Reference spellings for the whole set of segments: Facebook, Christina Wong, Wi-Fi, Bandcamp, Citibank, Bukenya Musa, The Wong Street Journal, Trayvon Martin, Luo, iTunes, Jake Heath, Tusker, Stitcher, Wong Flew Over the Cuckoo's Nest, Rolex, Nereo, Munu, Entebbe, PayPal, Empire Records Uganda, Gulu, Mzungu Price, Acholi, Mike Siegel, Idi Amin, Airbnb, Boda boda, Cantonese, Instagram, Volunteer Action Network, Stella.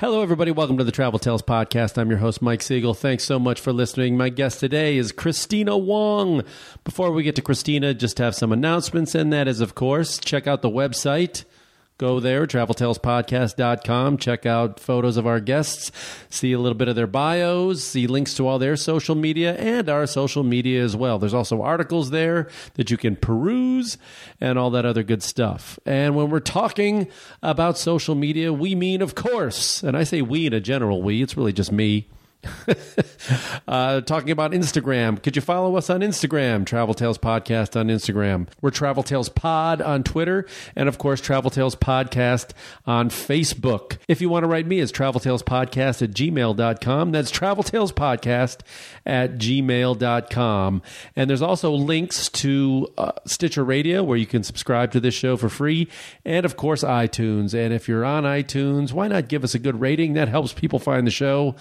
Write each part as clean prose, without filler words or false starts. Hello, everybody. Welcome to the Travel Tales Podcast. I'm your host, Mike Siegel. Thanks so much for listening. My guest today is Christina Wong. Before we get to Christina, just have some announcements, and that is, of course, check out the website. Go there, traveltalespodcast.com. Check out photos of our guests, see a little bit of their bios, see links to all their social media and our social media as well. There's also articles there that you can peruse and all that other good stuff. And when we're talking about social media, we mean, of course, and I say we in a general we, it's really just me, talking about Instagram. Could you follow us on Instagram? Travel Tales Podcast on Instagram. We're Travel Tales Pod on Twitter, and of course Travel Tales Podcast on Facebook. If you want to write me, it's traveltalespodcast@gmail.com. That's traveltalespodcast@gmail.com. And there's also links to Stitcher Radio, where you can subscribe to this show for free, and of course iTunes. And if you're on iTunes, why not give us a good rating? That helps people find the show,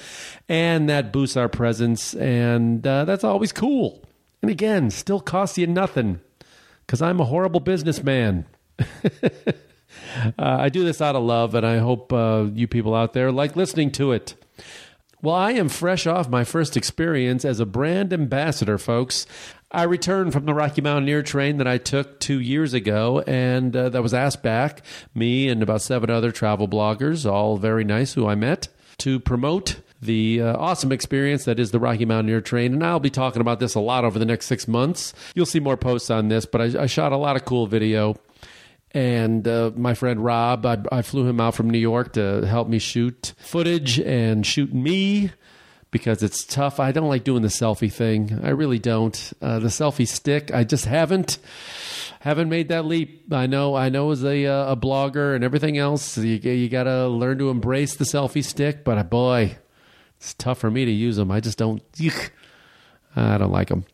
and that boosts our presence, and that's always cool. And again, still costs you nothing, because I'm a horrible businessman. I do this out of love, and I hope you people out there like listening to it. Well, I am fresh off my first experience as a brand ambassador, folks. I returned from the Rocky Mountaineer train that I took 2 years ago, and that was Askback, me and about seven other travel bloggers, all very nice, who I met, to promote the awesome experience that is the Rocky Mountaineer train. And I'll be talking about this a lot over the next 6 months. You'll see more posts on this, but I shot a lot of cool video. And my friend Rob, I flew him out from New York to help me shoot footage and shoot me, because it's tough. I don't like doing the selfie thing. I really don't. The selfie stick, I just haven't made that leap. I know as a blogger and everything else, you got to learn to embrace the selfie stick, but boy, it's tough for me to use them. I just don't. I don't like them.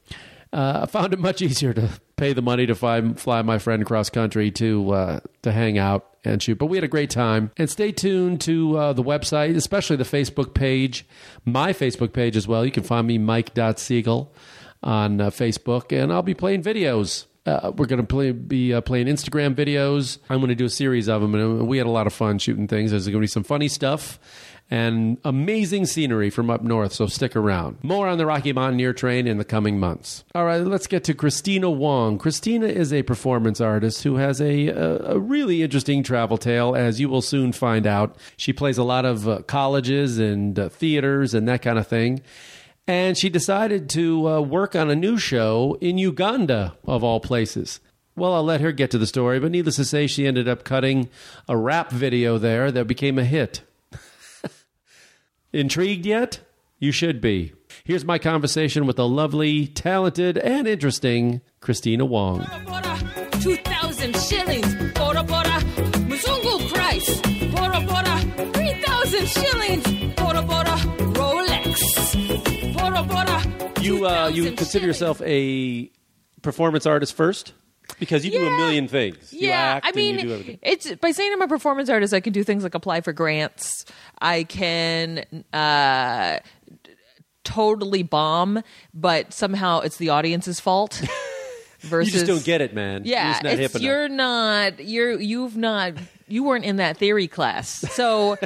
I found it much easier to pay the money to fly my friend cross country to hang out and shoot. But we had a great time. And stay tuned to the website, especially the Facebook page, my Facebook page as well. You can find me, Mike.Siegel, on Facebook. And I'll be playing videos. We're going to be playing Instagram videos. I'm going to do a series of them. And we had a lot of fun shooting things. There's going to be some funny stuff and amazing scenery from up north, so stick around. More on the Rocky Mountaineer train in the coming months. All right, let's get to Christina Wong. Christina is a performance artist who has a really interesting travel tale, as you will soon find out. She plays a lot of colleges and theaters and that kind of thing. And she decided to work on a new show in Uganda, of all places. Well, I'll let her get to the story, but needless to say, she ended up cutting a rap video there that became a hit. Intrigued yet? You should be. Here's my conversation with the lovely, talented, and interesting Christina Wong. 2,000 shillings. Bora bora. Mzungu Price. Bora bora. 3,000 shillings. Bora bora. Rolex. Bora bora. You consider yourself a performance artist first? Because you do a million things. You act, I mean, and you do everything. It's by saying I'm a performance artist, I can do things like apply for grants. I can totally bomb, but somehow it's the audience's fault. Versus, you just don't get it, man. Yeah, you're just not hip enough. You weren't in that theory class, so.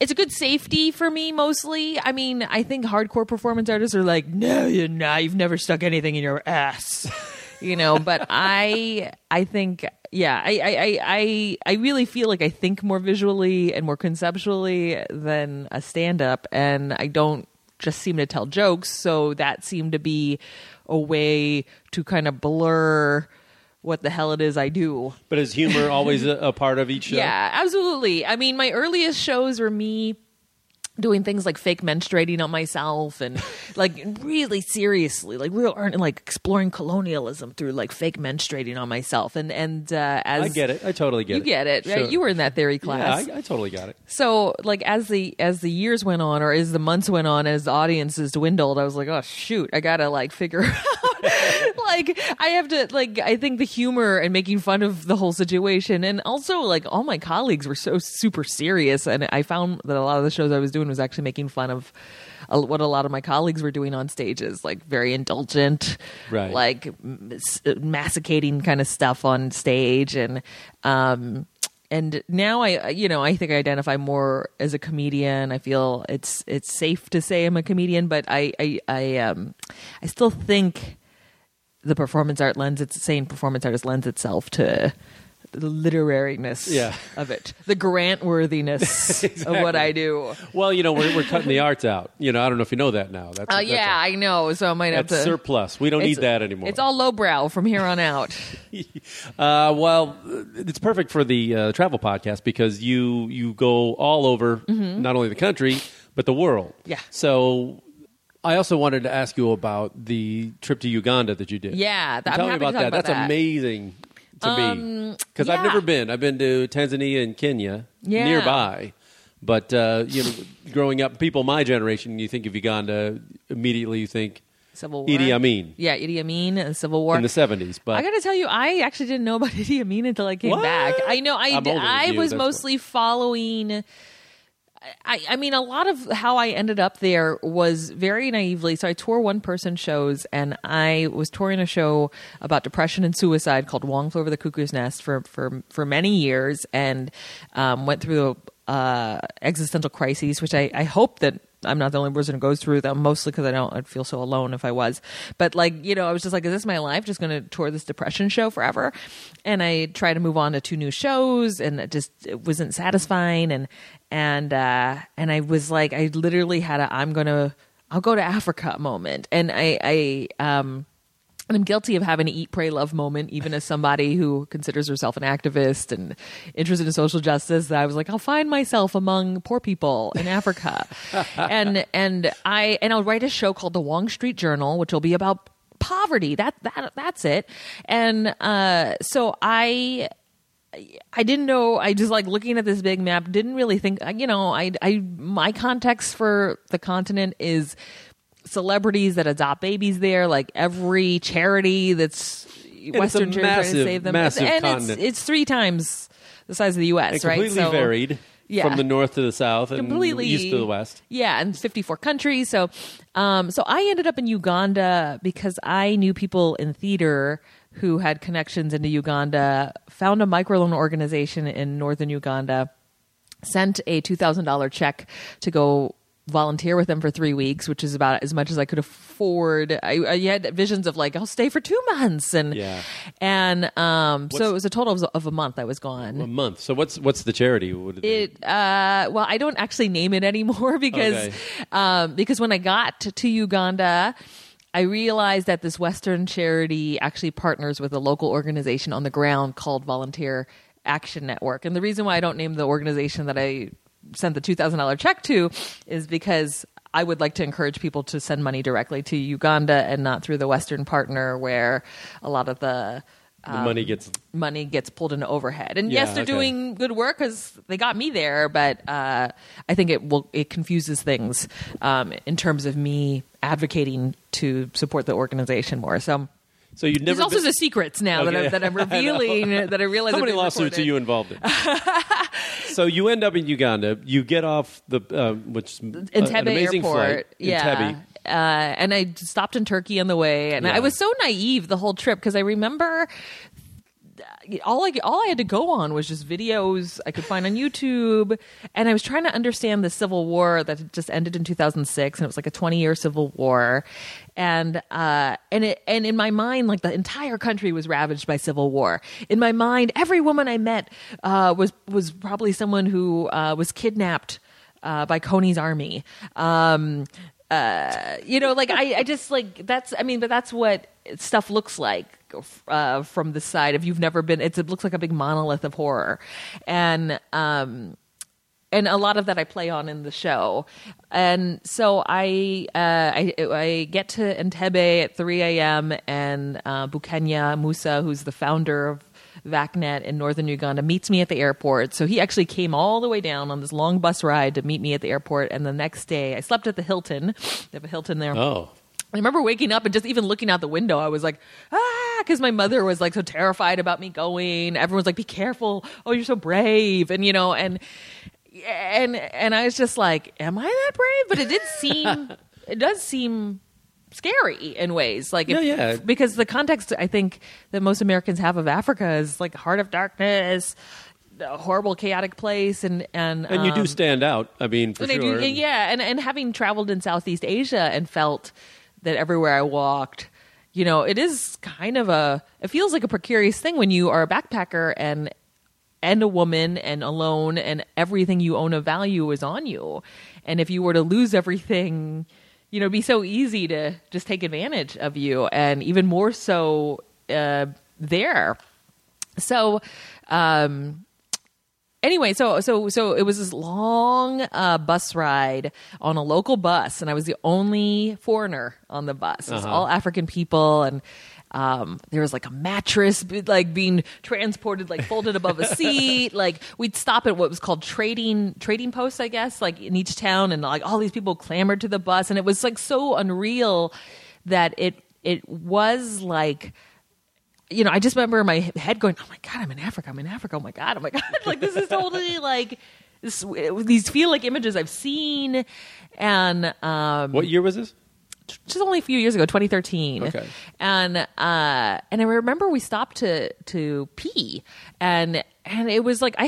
It's a good safety for me, mostly. I mean, I think hardcore performance artists are like, no, you're not. You've never stuck anything in your ass. You know, but I think, yeah, I really feel like I think more visually and more conceptually than a stand-up, and I don't just seem to tell jokes, so that seemed to be a way to kind of blur what the hell it is I do. But is humor always a part of each show? Yeah, absolutely. I mean, my earliest shows were me doing things like fake menstruating on myself and like really seriously, like real earnest, and like exploring colonialism through like fake menstruating on myself. And as I get it, I totally get it. You get it, right? Sure. You were in that theory class. Yeah, I totally got it. So like as the years went on, or as the months went on, as the audiences dwindled, I was like, oh shoot, I gotta like figure out, like I have to, like, I think the humor and making fun of the whole situation, and also like all my colleagues were so super serious, and I found that a lot of the shows I was doing was actually making fun of what a lot of my colleagues were doing on stages, like very indulgent, right, like masticating kind of stuff on stage, and And now I think I identify more as a comedian. I feel it's safe to say I'm a comedian, but I still think the performance art lends its sane performance artist lends itself to the literariness of it, the grant worthiness of what I do. Well, we're cutting the arts out. I don't know if you know that now. That's I know. So I might have to. That's surplus. We don't need that anymore. It's all lowbrow from here on out. Well, it's perfect for the travel podcast because you go all over, not only the country but the world. Yeah. So. I also wanted to ask you about the trip to Uganda that you did. Yeah, tell me about that. That's amazing. To me, because I've never been. I've been to Tanzania and Kenya nearby, but growing up, people my generation, you think of Uganda immediately. You think Civil War, Idi Amin. Yeah, Idi Amin and Civil War in the '70s. But I got to tell you, I actually didn't know about Idi Amin until I came back. I know I was mostly following. I mean, a lot of how I ended up there was very naively. So I tour one-person shows, and I was touring a show about depression and suicide called Wong Flew Over the Cuckoo's Nest for many years, and went through existential crises, which I hope that I'm not the only person who goes through them, mostly because I'd feel so alone if I was. But I was just like, is this my life? Just going to tour this depression show forever? And I tried to move on to two new shows, and it wasn't satisfying. And I was like, I literally had I'll go to Africa moment. And I'm guilty of having an eat, pray, love moment, even as somebody who considers herself an activist and interested in social justice. That I was like, I'll find myself among poor people in Africa, and I'll write a show called The Wong Street Journal, which will be about poverty. That's it. And so I didn't know. I just looking at this big map, didn't really think. My context for the continent is. Celebrities that adopt babies there, like every charity that's Western charity trying to save them, and it's 3 times the size of the U.S. And completely varied from the north to the south and east to the west. Yeah, and 54 countries. So, so I ended up in Uganda because I knew people in theater who had connections into Uganda. Found a microloan organization in northern Uganda. Sent a $2,000 check to go. Volunteer with them for 3 weeks, which is about as much as I could afford. I had visions of I'll stay for 2 months, so it was a total of a month I was gone. A month. So what's the charity? Well, I don't actually name it anymore because when I got to Uganda, I realized that this Western charity actually partners with a local organization on the ground called Volunteer Action Network, and the reason why I don't name the organization that I sent the $2,000 check to is because I would like to encourage people to send money directly to Uganda and not through the Western partner where a lot of the money gets pulled into overhead. And yes, they're doing good work because they got me there, but I think it confuses things in terms of me advocating to support the organization more. So you've never. There's all sorts of secrets now that I'm revealing that I realize. How many lawsuits are you involved in? So you end up in Uganda. You get off the Entebbe amazing airport. Flight. Yeah, Entebbe. And I stopped in Turkey on the way, and I was so naive the whole trip because I remember all I had to go on was just videos I could find on YouTube, and I was trying to understand the Civil War that just ended in 2006, and it was like a 20-year civil war. And in my mind, the entire country was ravaged by civil war. In my mind, every woman I met was probably someone who was kidnapped by Kony's army. But that's what stuff looks like from the side. If you've never been, it looks like a big monolith of horror, and a lot of that I play on in the show. And so I get to Entebbe at 3 a.m. and Bukenya Musa, who's the founder of VACnet in northern Uganda, meets me at the airport. So he actually came all the way down on this long bus ride to meet me at the airport. And the next day, I slept at the Hilton. They have a Hilton there. Oh. I remember waking up and just even looking out the window, I was like, because my mother was so terrified about me going. Everyone's like, be careful. Oh, you're so brave. And, and I was just like, am I that brave? But it does seem scary in ways because the context I think that most Americans have of Africa is like heart of darkness, a horrible, chaotic place. And you do stand out, I mean, for sure. I do, yeah, and having traveled in Southeast Asia and felt that everywhere I walked, you know, it is kind of it feels like a precarious thing when you are a backpacker and a woman and alone and everything you own of value is on you. And if you were to lose everything, you know, it'd be so easy to just take advantage of you, and even more so there. So anyway, so it was this long bus ride on a local bus, and I was the only foreigner on the bus. It was all African people, and there was like a mattress like being transported, like folded above a seat. Like we'd stop at what was called trading posts, I guess, like in each town, and like all these people clamored to the bus, and it was like so unreal that it was like, you know, I just remember in my head going, "Oh my God, I'm in Africa. Oh my God. Like this is totally like this, these feel like images I've seen." And what year was this? Just only a few years ago, 2013. Okay. And I remember we stopped to pee, and it was like I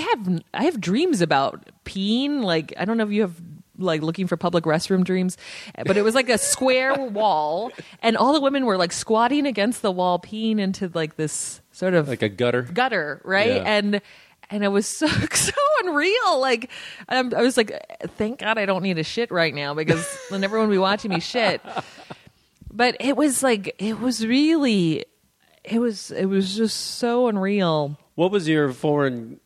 have dreams about peeing. Like I don't know if you have like looking for public restroom dreams, but it was like a square wall, and all the women were like squatting against the wall, peeing into like this sort of like a gutter, right? Yeah. And it was so unreal. Like I was like, thank God I don't need a shit right now, because then everyone would be watching me shit. But it was like it was just so unreal. What was your foreign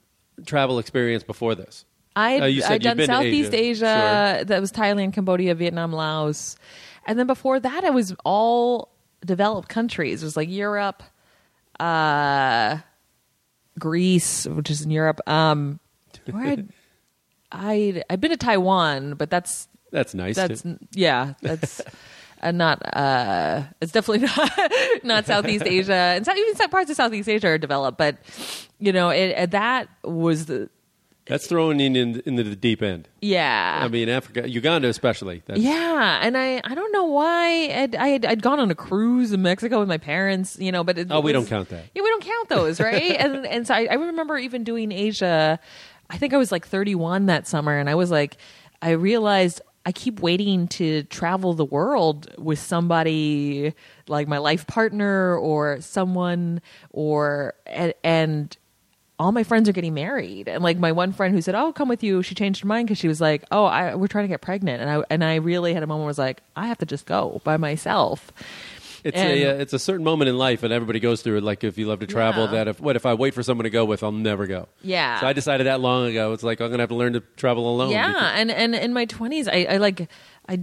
travel experience before this? I'd done Southeast Asia. Sure. That was Thailand, Cambodia, Vietnam, Laos, and then before that, it was all developed countries. It was like Europe. Greece, which is in Europe. Where I've been to Taiwan, but that's nice. That's not. It's definitely not Southeast Asia, and even parts of Southeast Asia are developed. But you know, that was the. That's thrown into the deep end. Yeah, I mean Africa, Uganda especially. Yeah, and I don't know why I'd gone on a cruise in Mexico with my parents, you know. But we don't count that. Yeah, we don't count those, right? and so I remember even doing Asia. I think I was like 31 that summer, and I was like, I realized I keep waiting to travel the world with somebody like my life partner or someone and all my friends are getting married. And like my one friend who said, "Oh, I'll come with you," she changed her mind because she was like, "Oh, we're trying to get pregnant." And I really had a moment where I was like, I have to just go by myself. It's a certain moment in life, and everybody goes through it. Like if you love to travel, that if I wait for someone to go with, I'll never go. Yeah. So I decided that long ago. It's like I'm gonna have to learn to travel alone. Yeah, and in my 20s, I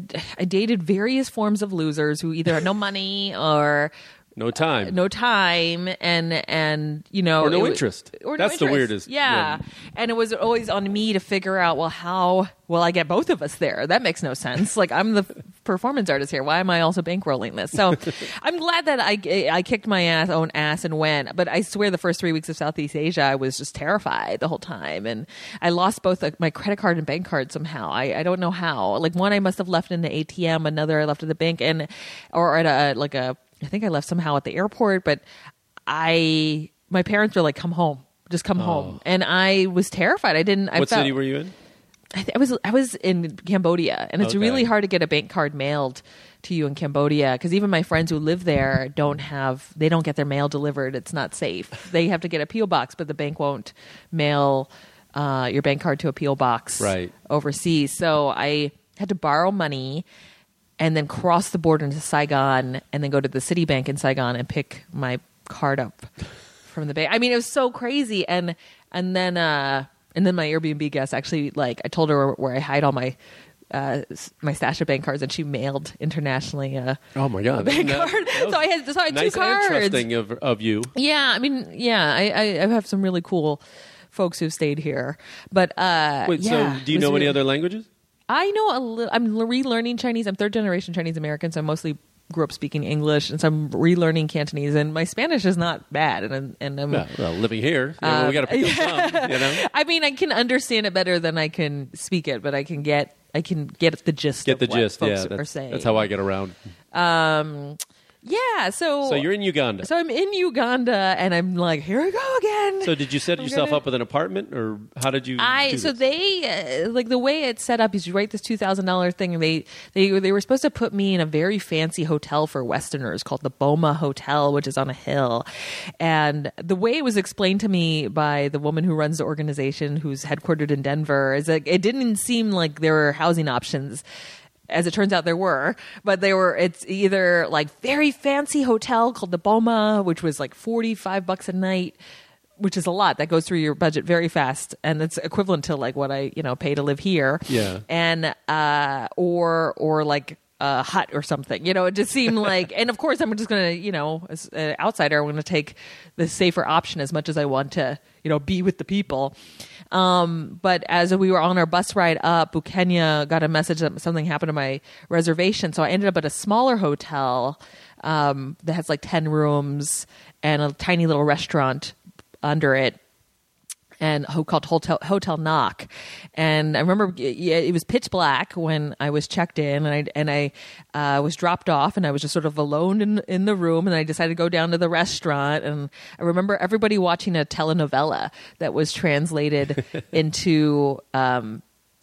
dated various forms of losers who either had no money or. No time, and you know, or no interest. That's the weirdest. Yeah, and it was always on me to figure out, well, how will I get both of us there? That makes no sense. Like I'm the performance artist here. Why am I also bankrolling this? So I'm glad that I kicked my own ass and went. But I swear, the first 3 weeks of Southeast Asia, I was just terrified the whole time, and I lost both my credit card and bank card somehow. I don't know how. Like one, I must have left in the ATM. Another, I left at the bank, or at I think I left somehow at the airport, but my parents were like, "Come home, just come home," and I was terrified. What city were you in? I was in Cambodia, and it's really hard to get a bank card mailed to you in Cambodia because even my friends who live there they don't get their mail delivered. It's not safe. They have to get a PO box, but the bank won't mail your bank card to a PO box overseas. So I had to borrow money. And then cross the border into Saigon, and then go to the Citibank in Saigon and pick my card up from the bank. I mean, it was so crazy. And then my Airbnb guest actually, like, I told her where I hide all my stash of bank cards, and she mailed internationally. Oh my God! Bank card. So I had two cards. Nice and trusting of you. Yeah, I mean, I have some really cool folks who've stayed here. But so do you know any other languages? I know a little. I'm relearning Chinese. I'm third generation Chinese American, so I mostly grew up speaking English, and so I'm relearning Cantonese. And my Spanish is not bad, and I'm living here. We got to pick up some. You know, I mean, I can understand it better than I can speak it, but I can get the gist. Get the gist. Folks are saying. That's how I get around. Yeah, so you're in Uganda. So I'm in Uganda, and I'm like, here I go again. So did you set yourself up with an apartment, or how did you? So they like the way it's set up is you write this $2,000 thing, and they were supposed to put me in a very fancy hotel for Westerners called the Boma Hotel, which is on a hill. And the way it was explained to me by the woman who runs the organization, who's headquartered in Denver, is like it didn't seem like there were housing options. As it turns out, there were, but they were. It's either like very fancy hotel called the Boma, which was like $45 a night, which is a lot. That goes through your budget very fast, and it's equivalent to like what I pay to live here. Yeah, and or like a hut or something. It just seemed like. And of course, I'm just gonna as an outsider, I'm gonna take the safer option as much as I want to. Be with the people. But as we were on our bus ride up, Bukenya got a message that something happened to my reservation. So I ended up at a smaller hotel that has like 10 rooms and a tiny little restaurant under it. And called Hotel Knock, and I remember it was pitch black when I was checked in, and I was dropped off, and I was just sort of alone in the room, and I decided to go down to the restaurant, and I remember everybody watching a telenovela that was translated into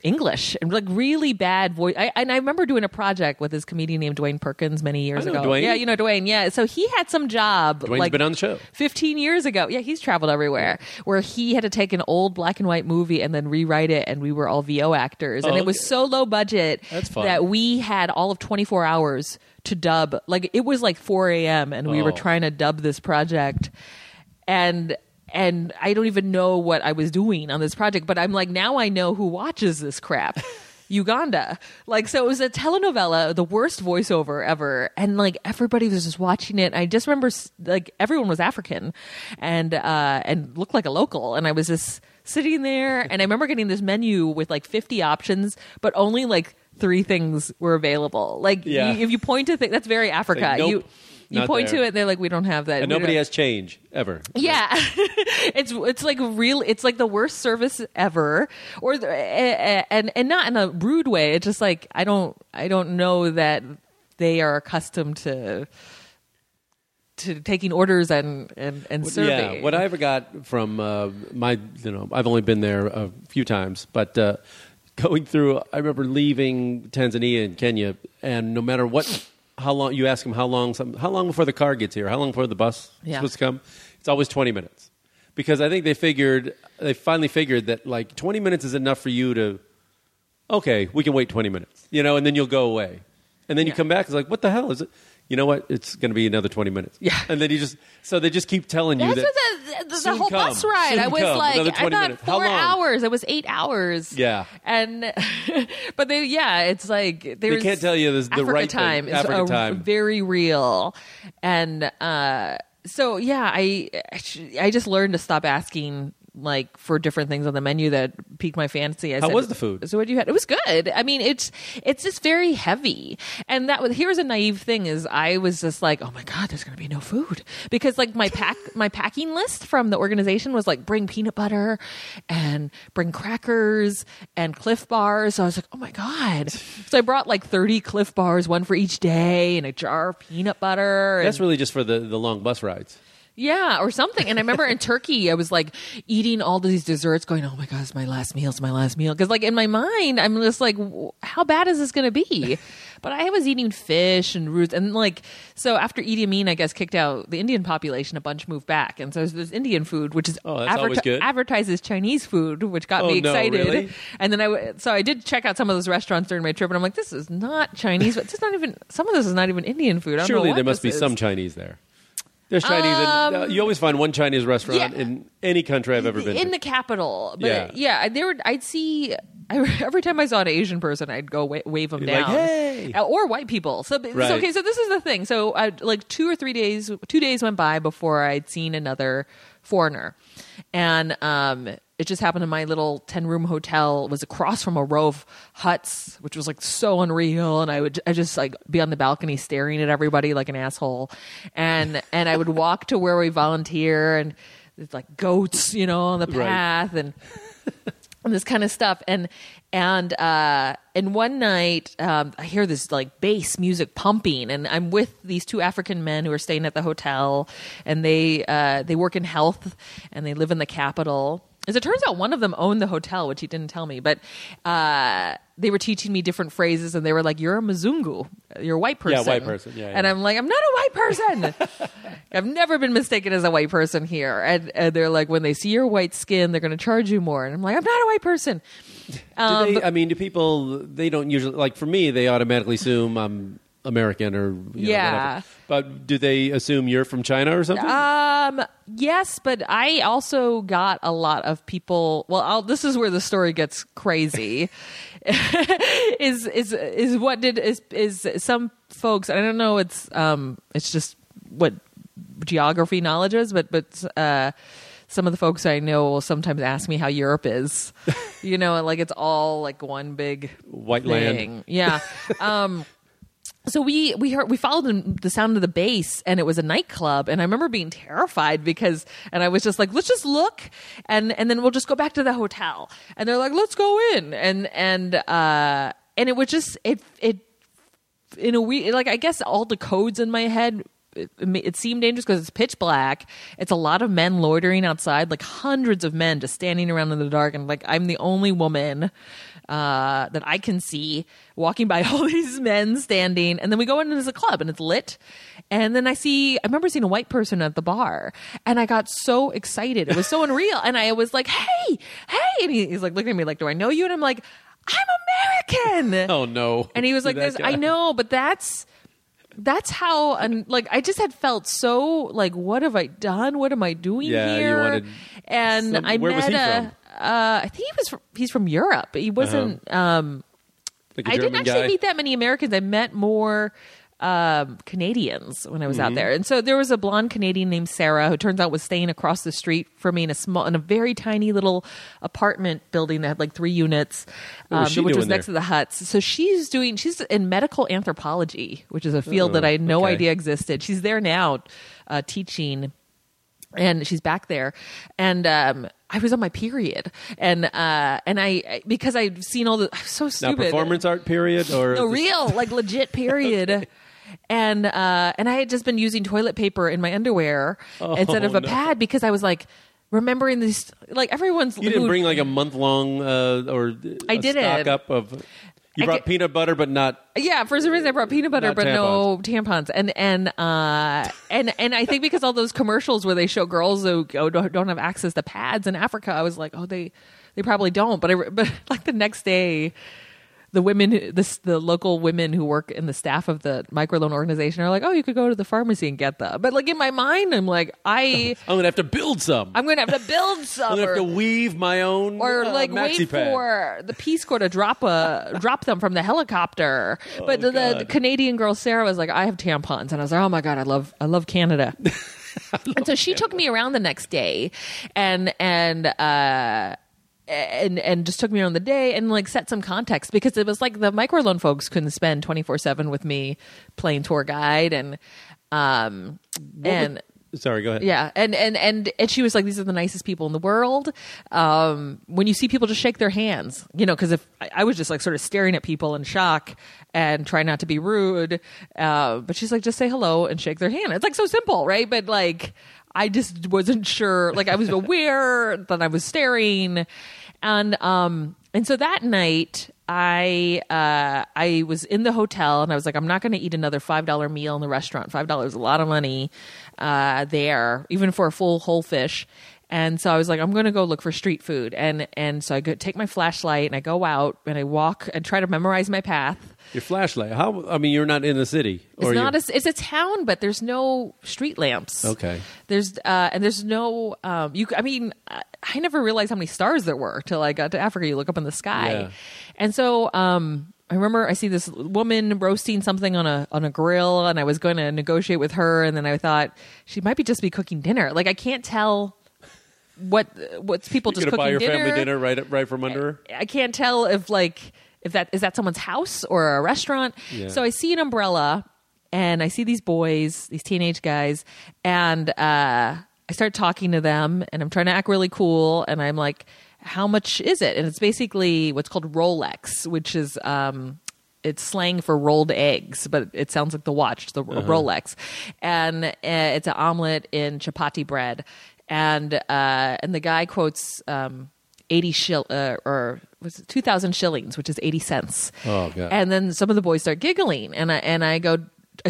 English and like really bad voice. I remember doing a project with this comedian named Dwayne Perkins many years ago. Dwayne. Yeah, you know Dwayne. Yeah, so he had some job. Dwayne's been on the show 15 years ago. Yeah, he's traveled everywhere. Where he had to take an old black and white movie and then rewrite it, and we were all VO actors, and it was so low budget that we had all of 24 hours to dub. Like it was like 4 a.m. and we were trying to dub this project, and I don't even know what I was doing on this project, but I'm like, now I know who watches this crap. Uganda. So it was a telenovela, the worst voiceover ever. And everybody was just watching it. I just remember everyone was African and looked like a local. And I was just sitting there, and I remember getting this menu with 50 options, but only 3 things were available. If you point to things, that's very Africa. Nope. You point to it, and they're like, we don't have that. And nobody has change, ever. Yeah. It's like the worst service ever. And not in a rude way. It's just I don't know that they are accustomed to taking orders and serving. Yeah, what I ever got from I've only been there a few times, but going through, I remember leaving Tanzania and Kenya, and no matter what... How long? You ask them how long before the car gets here? How long before the bus is supposed to come? It's always 20 minutes, because I think they finally figured that 20 minutes is enough for you to, okay, we can wait 20 minutes, and then you'll go away, and then you come back. It's like, what the hell is it? You know what? It's going to be another 20 minutes. Yeah, and then they just keep telling you that. The whole bus ride, I was I thought 4 hours. It was 8 hours. Yeah, and but it's they can't tell you the Africa right time thing. Africa is very real, and I just learned to stop asking for different things on the menu that piqued my fancy. How was the food? So what you had? It was good. I mean, it's just very heavy. And here's a naive thing is I was just like, oh my God, there's going to be no food, because my packing list from the organization was bring peanut butter and bring crackers and Cliff Bars. So I was like, oh my God. So I brought 30 Cliff Bars, one for each day, and a jar of peanut butter. That's really just for the long bus rides. Yeah, or something. And I remember in Turkey, I was eating all these desserts going, oh my God, it's my last meal. It's my last meal. Because in my mind, I'm just how bad is this going to be? But I was eating fish and roots. And so after Idi Amin, I guess, kicked out the Indian population, a bunch moved back. And so there's Indian food, which is advertises Chinese food, which got me excited. No, really? And then I did check out some of those restaurants during my trip. And I'm like, this is not Chinese. But some of this is not even Indian food. I don't know what there must be some Chinese there. There's Chinese. You always find one Chinese restaurant in any country I've ever been to. In the capital. But I'd see... every time I saw an Asian person, I'd go wave them down. Hey! Or white people. So, okay, so this is the thing. So 2 days went by before I'd seen another foreigner. And it just happened in my little 10-room hotel. It was across from a row of huts, which was so unreal. And I just be on the balcony staring at everybody like an asshole. And I would walk to where we volunteer, and it's goats, on the path. Right. And and this kind of stuff. And one night, I hear this like bass music pumping, and I'm with these two African men who are staying at the hotel, and they work in health and they live in the capital. As it turns out, one of them owned the hotel, which he didn't tell me, but they were teaching me different phrases, and they were like, "You're a Mzungu. You're a white person." Yeah, white person. Yeah, and yeah. I'm like, "I'm not a white person." I've never been mistaken as a white person here. And they're like, when they see your white skin, they're going to charge you more. And I'm like, "I'm not a white person." Do people, they don't usually, like for me, they automatically assume I'm American or whatever. But do they assume you're from China or something? Yes, but I also got a lot of people. Well, this is where the story gets crazy. is some folks? I don't know. It's just what geography knowledge is, but some of the folks I know will sometimes ask me how Europe is, like it's all like one big white thing. Land. Yeah. So we followed the sound of the bass, and it was a nightclub, and I remember being terrified because I was just like, let's just look and then we'll just go back to the hotel. And they're like, let's go in. And it was just, it in a way, like, I guess all the codes in my head, it seemed dangerous because it's pitch black. It's a lot of men loitering outside, like hundreds of men just standing around in the dark, and like, I'm the only woman that I can see walking by all these men standing. And then we go in, and there's a club, and it's lit. And then I remember seeing a white person at the bar, and I got so excited. It was so unreal. And I was like, hey. And he's like looking at me like, do I know you? And I'm like, I'm American. Oh no. And he was like, I know, but that's how, like, I just had felt so like, what have I done? What am I doing here? Where was he from? I think he's from Europe. He wasn't, I didn't actually meet that many Americans. I met more Canadians when I was out there. And so there was a blonde Canadian named Sarah who turns out was staying across the street from me in a very tiny little apartment building that had like 3 units, which was next to the huts. So she's in medical anthropology, which is a field that I had no idea existed. She's there now teaching, and she's back there. And, I was on my period, and I because I'd seen all the so stupid now performance art period or no real like legit period, okay. and I had just been using toilet paper in my underwear instead of a pad because I was like remembering these like everyone's. You didn't bring like a month long stock up of. You brought peanut butter, but not. Yeah, for some reason I brought peanut butter, but no tampons. And I think because all those commercials where they show girls who don't have access to pads in Africa, I was like, oh, they probably don't. But like the next day, the local women who work in the staff of the microloan organization are like, oh, you could go to the pharmacy and get them. But like in my mind, I'm like, I'm gonna have to build some. I'm gonna have to weave my own or like wait pad. For the Peace Corps to drop them from the helicopter. But the Canadian girl Sarah was like, I have tampons, and I was like, oh my god, I love Canada. And so she took me around the next day, and just took me around the day and like set some context because it was like the microloan folks couldn't spend 24/7 with me playing tour guide sorry, go ahead. Yeah. And she was like, these are the nicest people in the world. When you see people, just shake their hands, cause if I was just like sort of staring at people in shock and try not to be rude. But she's like, just say hello and shake their hand. It's like so simple. Right. But like, I just wasn't sure. Like I was aware that I was staring. And so that night I was in the hotel, and I was like, I'm not going to eat another $5 meal in the restaurant. $5 is a lot of money there, even for a full whole fish. And so I was like, I'm going to go look for street food. And so I go take my flashlight, and I go out, and I walk and try to memorize my path. Your flashlight? How? I mean, you're not in the city. It's a town, but there's no street lamps. Okay. There's no. I never realized how many stars there were till I got to Africa. You look up in the sky, and so. I remember I see this woman roasting something on a grill, and I was going to negotiate with her, and then I thought she might just be cooking dinner. Like I can't tell. What's people just cooking dinner? You're gonna buy your family dinner right from under her? I can't tell if that is someone's house or a restaurant. Yeah. So I see an umbrella, and I see these boys, these teenage guys, and I start talking to them, and I'm trying to act really cool, and I'm like, how much is it? And it's basically what's called Rolex, which is it's slang for rolled eggs, but it sounds like the watch, the Rolex. And it's an omelet in chapati bread. And the guy quotes 2,000 shillings, which is 80 cents. Oh, God. And then some of the boys start giggling, and I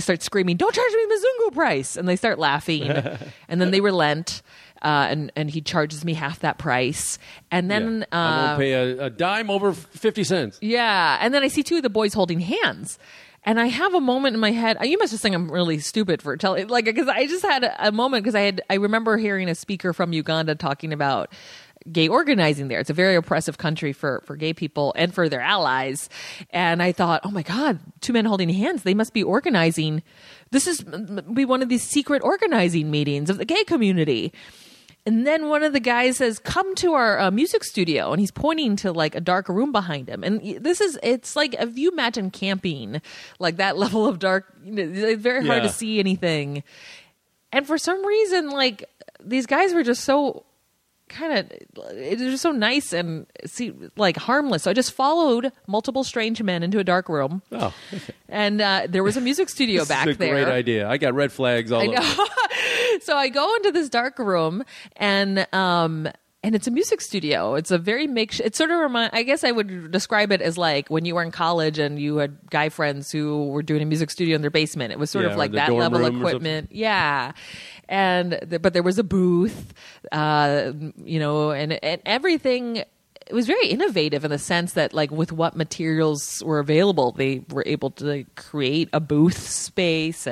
start screaming, "Don't charge me Mzungu price!" And they start laughing, and then they relent, and he charges me half that price, and then I'm gonna pay a dime over 50 cents. Yeah, and then I see two of the boys holding hands. And I have a moment in my head. You must just think I'm really stupid for telling, like, because I just had a moment because I remember hearing a speaker from Uganda talking about gay organizing there. It's a very oppressive country for gay people and for their allies. And I thought, oh my God, two men holding hands. They must be organizing. This is be one of these secret organizing meetings of the gay community. And then one of the guys says, "Come to our music studio." And he's pointing to like a dark room behind him. And it's like, if you imagine camping, like that level of dark, it's very hard to see anything. And for some reason, like these guys were just so it was just so nice and like harmless. So I just followed multiple strange men into a dark room. Oh, and there was a music studio back there. This is a great idea. I got red flags all over. So I go into this dark room, and it's a music studio. It's a very it sort of I guess I would describe it as like when you were in college and you had guy friends who were doing a music studio in their basement. It was sort of like that level of equipment. Yeah. And but there was a booth, and everything. It was very innovative in the sense that, like, with what materials were available, they were able to create a booth space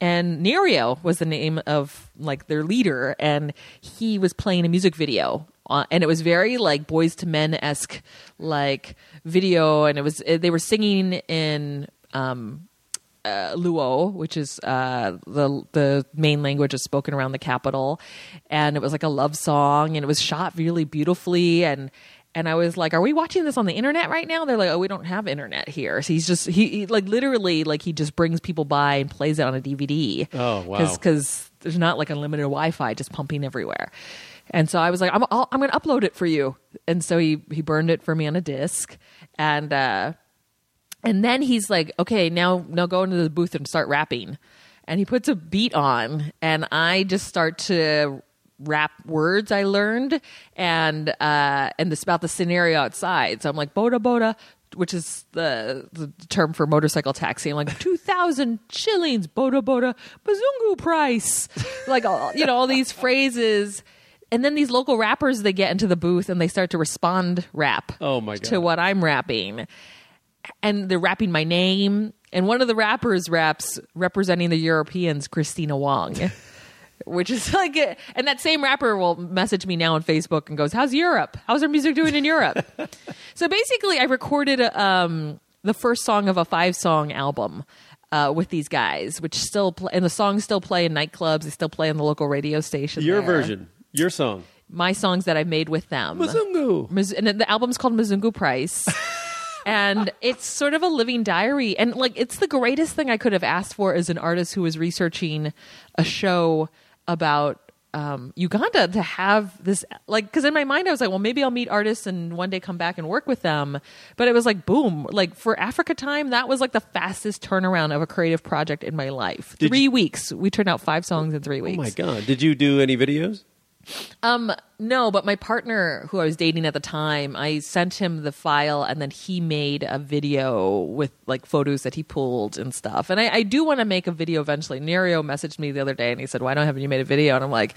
and Nereo was the name of like their leader, and he was playing a music video, and it was very like Boys to Men-esque like video, and they were singing in Luo, which is the main language is spoken around the capital, and it was like a love song, and it was shot really beautifully, and I was like, "Are we watching this on the internet right now?" They're like, "Oh, we don't have internet here." So he's just he like literally like he just brings people by and plays it on a DVD. Oh wow! Because there's not like unlimited Wi-Fi just pumping everywhere. And so I was like, "I'm going to upload it for you." And so he burned it for me on a disc, and then he's like, "Okay, now go into the booth and start rapping." And he puts a beat on, and I just start to rap words I learned and this about the scenario outside. So I'm like, "Boda boda," which is the term for motorcycle taxi. I'm like, 2,000 shillings, boda boda, Mzungu price, like all these phrases. And then these local rappers, they get into the booth and they start to respond rap to what I'm rapping, and they're rapping my name. And one of the rappers raps representing the Europeans, Christina Wong. Which is like, and that same rapper will message me now on Facebook and goes, "How's Europe? How's our music doing in Europe?" So basically, I recorded the first song of a 5-song album with these guys, which still play, and the songs still play in nightclubs. They still play on the local radio station. Your version, your song, my songs that I made with them. Mzungu, and the album's called Mzungu Price. And it's sort of a living diary. And like, it's the greatest thing I could have asked for as an artist who was researching a show about Uganda, to have this, like, because in my mind I was like, well, maybe I'll meet artists and one day come back and work with them. But it was like, boom, like for Africa Time, that was like the fastest turnaround of a creative project in my life. Did 3 weeks. We turned out 5 songs in 3 weeks. Oh my God. Did you do any videos? No, but my partner who I was dating at the time, I sent him the file, and then he made a video with like photos that he pulled and stuff. And I do want to make a video eventually. Nereo messaged me the other day and he said, "Why don't haven't you made a video?" And I'm like,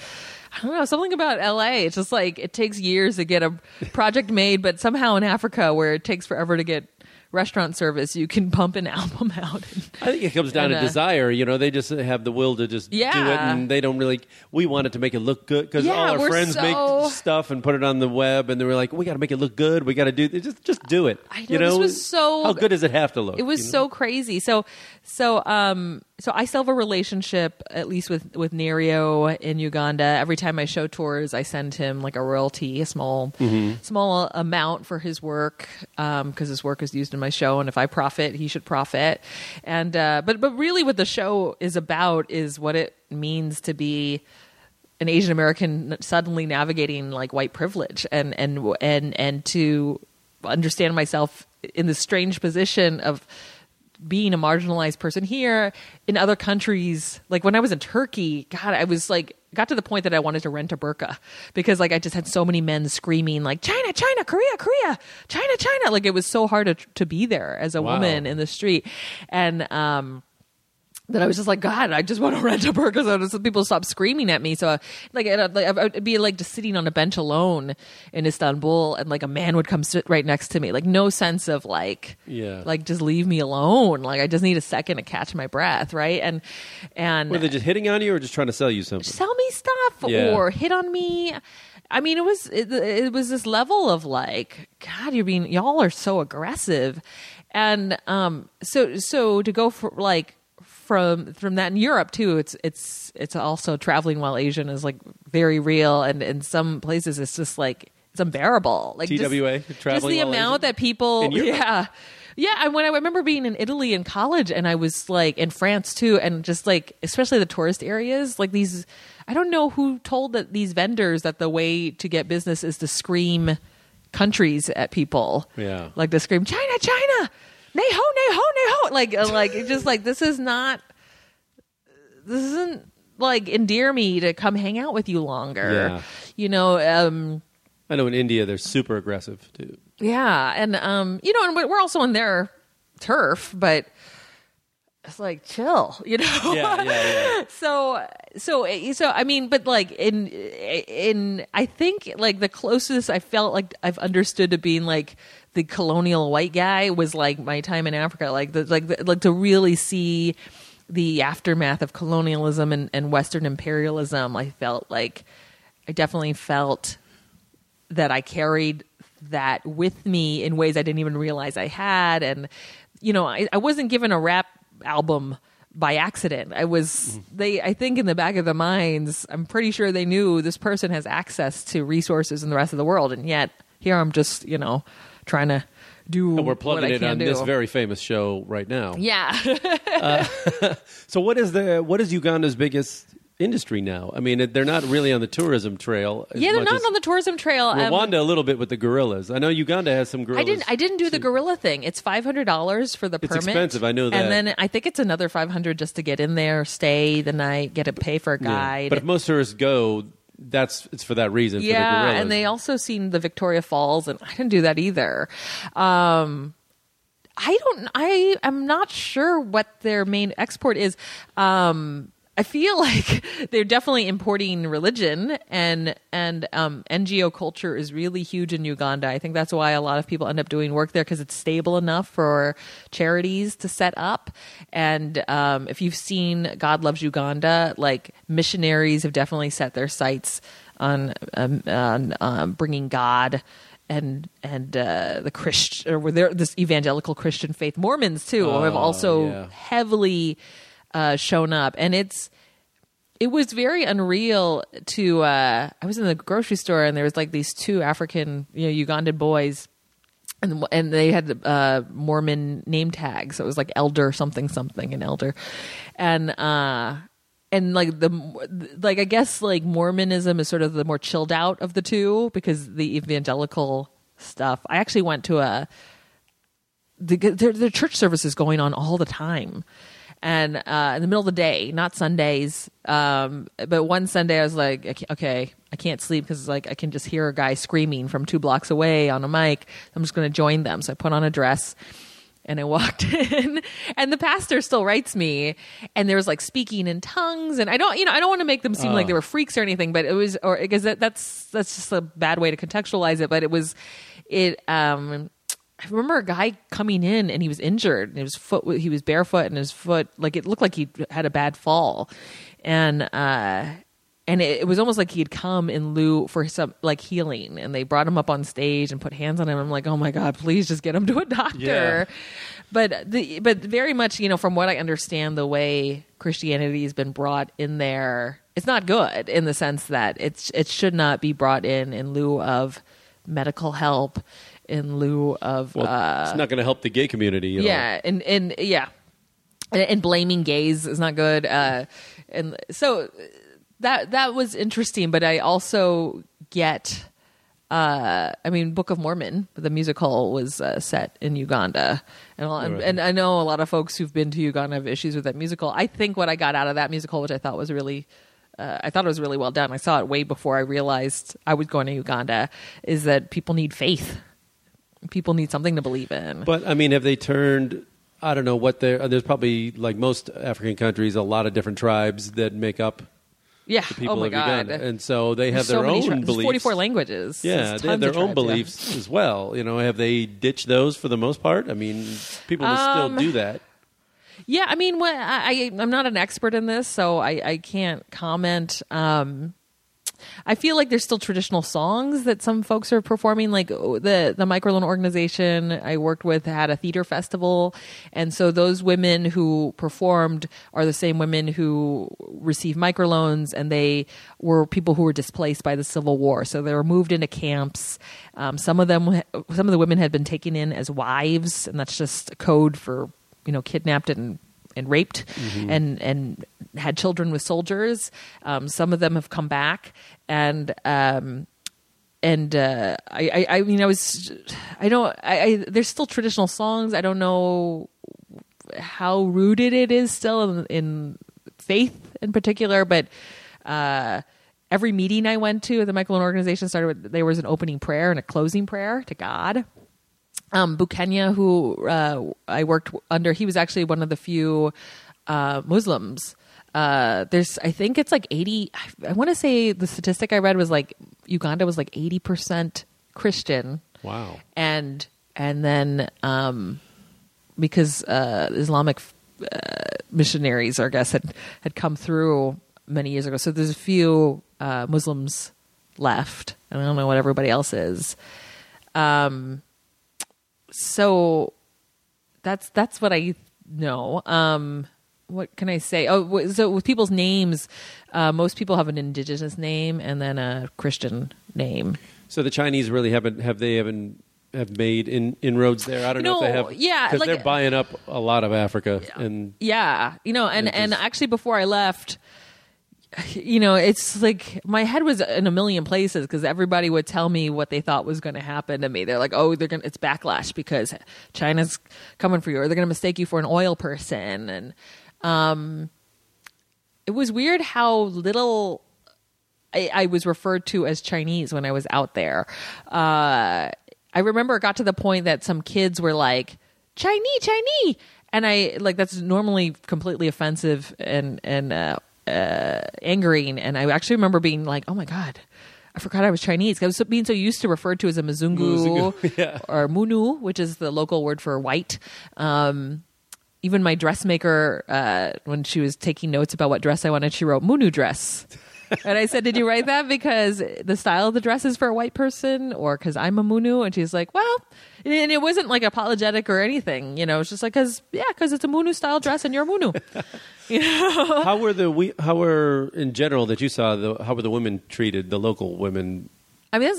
I don't know, something about LA. It's just like, it takes years to get a project made, but somehow in Africa where it takes forever to get restaurant service, you can pump an album out. I think it comes down to desire. They just have the will to just do it, and they don't really. We wanted to make it look good because all our friends make stuff and put it on the web, and they were like, "We got to make it look good. We got to do just do it." I know, this was so. How good does it have to look? It was so crazy. So I still have a relationship, at least with Nereo in Uganda. Every time I show tours, I send him like a royalty, a small amount for his work, because his work is used in my show, and if I profit, he should profit. And but really, what the show is about is what it means to be an Asian American suddenly navigating like white privilege and to understand myself in this strange position of being a marginalized person here in other countries. Like when I was in Turkey, God, I was like, got to the point that I wanted to rent a burqa because like I just had so many men screaming like China, China, Korea, Korea, China, China. Like it was so hard to be there as a woman in the street. And, that I was just like, God, I just want to rent a burqa so some people stop screaming at me. So like, I'd be like just sitting on a bench alone in Istanbul and like a man would come sit right next to me. Like no sense of like, like just leave me alone. Like I just need a second to catch my breath. Right. And were they just hitting on you or just trying to sell you something? Sell me stuff or hit on me. I mean, it was this level of like, God, y'all are so aggressive. And so to go for like, from that in Europe too, it's also traveling while Asian is like very real, and in some places it's just like it's unbearable. Like TWA, just the amount that people in Europe. And when I remember being in Italy in college, and I was like in France too, and just like especially the tourist areas, like these, I don't know who told that these vendors that the way to get business is to scream countries at people, like to scream China, China. Neho, neho, neho. Like, it's just like, this isn't like endear me to come hang out with you longer. Yeah. You know, I know in India, they're super aggressive too. Yeah. And, you know, and we're also on their turf, but it's like, chill, you know? Yeah. So, I mean, but like in, I think like the closest I felt like I've understood to being like, the colonial white guy was like my time in Africa, like to really see the aftermath of colonialism and Western imperialism. I definitely felt that I carried that with me in ways I didn't even realize I had. And, you know, I wasn't given a rap album by accident. I think in the back of their minds, I'm pretty sure they knew this person has access to resources in the rest of the world. And yet here I'm just, you know, trying to do and we're plugging what I it can on do. This very famous show right now. Yeah. So what is Uganda's biggest industry now? I mean, they're not really on the tourism trail. Yeah, they're not on the tourism trail. Rwanda a little bit with the gorillas. I know Uganda has some gorillas. I didn't do the gorilla thing. It's $500 for the permit. It's expensive. I know that. And then I think it's another $500 just to get in there, stay the night, pay for a guide. Yeah. But if most tourists go, it's for that reason. Yeah, for the gorillas. And they also seen the Victoria Falls, and I didn't do that either. I am not sure what their main export is. I feel like they're definitely importing religion, and NGO culture is really huge in Uganda. I think that's why a lot of people end up doing work there because it's stable enough for charities to set up. And if you've seen God Loves Uganda, like missionaries have definitely set their sights on bringing God and the Christian or this evangelical Christian faith. Mormons too have also heavily shown up, and it was very unreal to I was in the grocery store and there was like these two African, you know, Ugandan boys, and they had Mormon name tags, so it was like elder something and elder, and like I guess like Mormonism is sort of the more chilled out of the two because the evangelical stuff. I actually went to their church service is going on all the time. And in the middle of the day, not Sundays, but one Sunday I was like, okay, I can't sleep because like I can just hear a guy screaming from 2 blocks away on a mic. I'm just going to join them. So I put on a dress and I walked in, and the pastor still writes me. And there was like speaking in tongues, and I don't want to make them seem like they were freaks or anything, but it was, or because that's just a bad way to contextualize it. But I remember a guy coming in and he was injured, and he was barefoot, and his foot, like it looked like he had a bad fall, and it was almost like he had come in lieu for some like healing, and they brought him up on stage and put hands on him. I'm like, oh my God, please just get him to a doctor. Yeah. But very much, you know, from what I understand, the way Christianity has been brought in there, it's not good in the sense that it should not be brought in lieu of medical help. In lieu of, it's not going to help the gay community at all. And blaming gays is not good. And so that was interesting, but I also get, I mean, Book of Mormon, the musical, was set in Uganda. And I know a lot of folks who've been to Uganda have issues with that musical. I think what I got out of that musical, which I thought was really... I thought it was really well done. I saw it way before I realized I was going to Uganda, is that people need faith. People need something to believe in. But, I mean, have they turned, I don't know what they're, there's probably, like most African countries, a lot of different tribes that make up the people of Uganda. And so they have their own beliefs. There's 44 languages. Yeah, they have their own beliefs as well. You know, have they ditched those for the most part? I mean, people will still do that. Yeah, I mean, I'm not an expert in this, so I can't comment. I feel like there's still traditional songs that some folks are performing. Like the microloan organization I worked with had a theater festival, and so those women who performed are the same women who receive microloans, and they were people who were displaced by the Civil War, so they were moved into camps. Some of the women had been taken in as wives, and that's just code for, you know, kidnapped and raped, mm-hmm. and had children with soldiers. Some of them have come back, and I mean, there's still traditional songs. I don't know how rooted it is still in faith in particular, but, every meeting I went to at the Michael and organization started with, there was an opening prayer and a closing prayer to God. Bukenya, who I worked under, he was actually one of the few Muslims. I think it's like 80. I want to say the statistic I read was like Uganda was like 80% Christian. Wow. And then because Islamic missionaries, I guess, had come through many years ago, so there's a few Muslims left, and I don't know what everybody else is. So that's what I know. What can I say? Oh, so with people's names, most people have an indigenous name and then a Christian name. So the Chinese really haven't made inroads there. I don't know if they have. Yeah, because they're buying up a lot of Africa. And actually before I left, you know, it's like my head was in a million places because everybody would tell me what they thought was going to happen to me. They're like, oh, it's backlash because China's coming for you, or they're going to mistake you for an oil person. And it was weird how little I was referred to as Chinese when I was out there. I remember it got to the point that some kids were like, Chinese. And I, like, that's normally completely offensive and angering, and I actually remember being like, "Oh my god, I forgot I was Chinese." I was being so used to referred to as a Mzungu or Munu, which is the local word for white. Even my dressmaker, when she was taking notes about what dress I wanted, she wrote Munu dress, and I said, "Did you write that because the style of the dress is for a white person, or because I'm a Munu?" And she's like, "Well," and it wasn't like apologetic or anything, you know. It's just like, "'Cause it's a Munu style dress, and you're a Munu." You know? How were the women treated? The local women. I mean,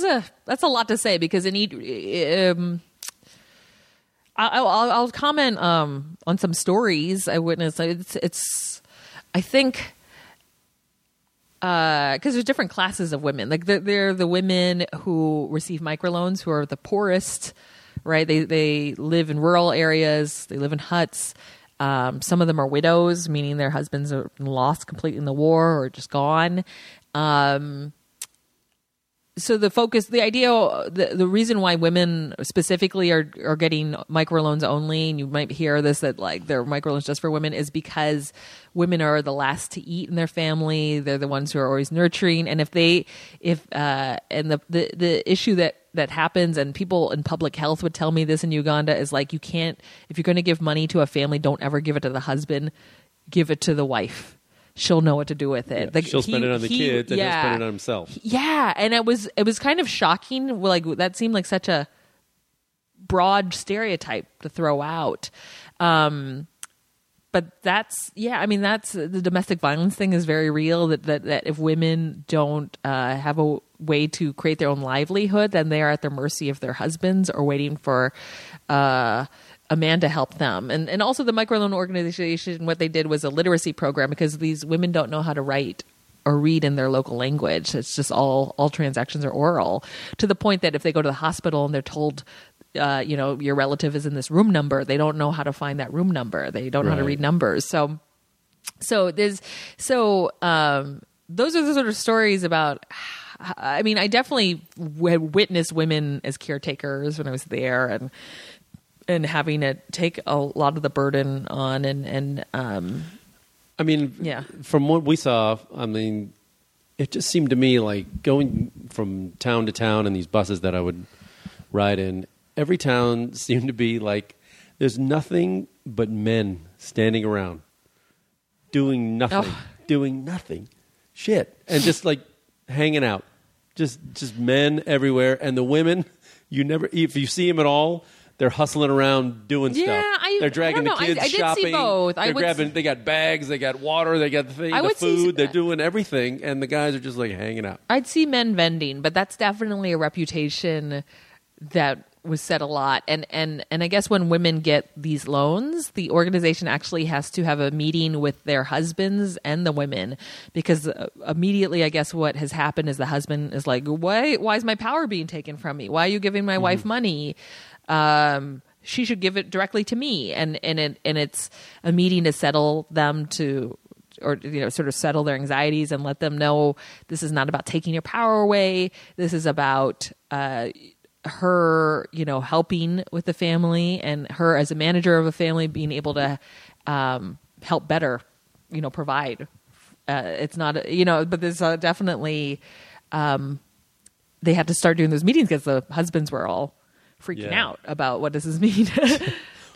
that's a lot to say because in I'll comment on some stories I witnessed. I think because there's different classes of women. Like they're the women who receive microloans who are the poorest, right? They live in rural areas. They live in huts. Some of them are widows, meaning their husbands are lost completely in the war or just gone. So the reason why women specifically are getting microloans only, and you might hear this, that like they're microloans just for women, is because women are the last to eat in their family. They're the ones who are always nurturing. And the issue that happens, and people in public health would tell me this in Uganda, is like, you can't, if you're going to give money to a family, don't ever give it to the husband, give it to the wife. She'll know what to do with it. Yeah, she'll spend it on the kids and he'll spend it on himself. Yeah. And it was kind of shocking. Like that seemed like such a broad stereotype to throw out. But that's the domestic violence thing is very real. That if women don't have a way to create their own livelihood, then they are at the mercy of their husbands or waiting for a man to help them. And also the microloan organization, what they did was a literacy program because these women don't know how to write or read in their local language. It's just all transactions are oral, to the point that if they go to the hospital and they're told, you know, your relative is in this room number, they don't know how to find that room number. They don't know how to read numbers. So those are the sort of stories about, I mean, I definitely witnessed women as caretakers when I was there, and having to take a lot of the burden on, and I mean, from what we saw, I mean, it just seemed to me like going from town to town in these buses that I would ride in, every town seemed to be like, there's nothing but men standing around doing nothing, shit, and just like hanging out, just men everywhere, and the women, you never, if you see them at all, they're hustling around doing stuff. They're dragging the kids shopping. I did see both. They're grabbing. They got bags. They got water. They got the food. They're doing everything, and the guys are just like hanging out. I'd see men vending, but that's definitely a reputation that was said a lot. And I guess when women get these loans, the organization actually has to have a meeting with their husbands and the women, because immediately, I guess what has happened is the husband is like, why is my power being taken from me? Why are you giving my wife money? She should give it directly to me. And it's a meeting to settle them to, or, you know, sort of settle their anxieties and let them know this is not about taking your power away. This is about, her, you know, helping with the family, and her as a manager of a family being able to help better, you know, provide. It's not, you know, but there's definitely, they had to start doing those meetings because the husbands were all freaking out about what does this mean to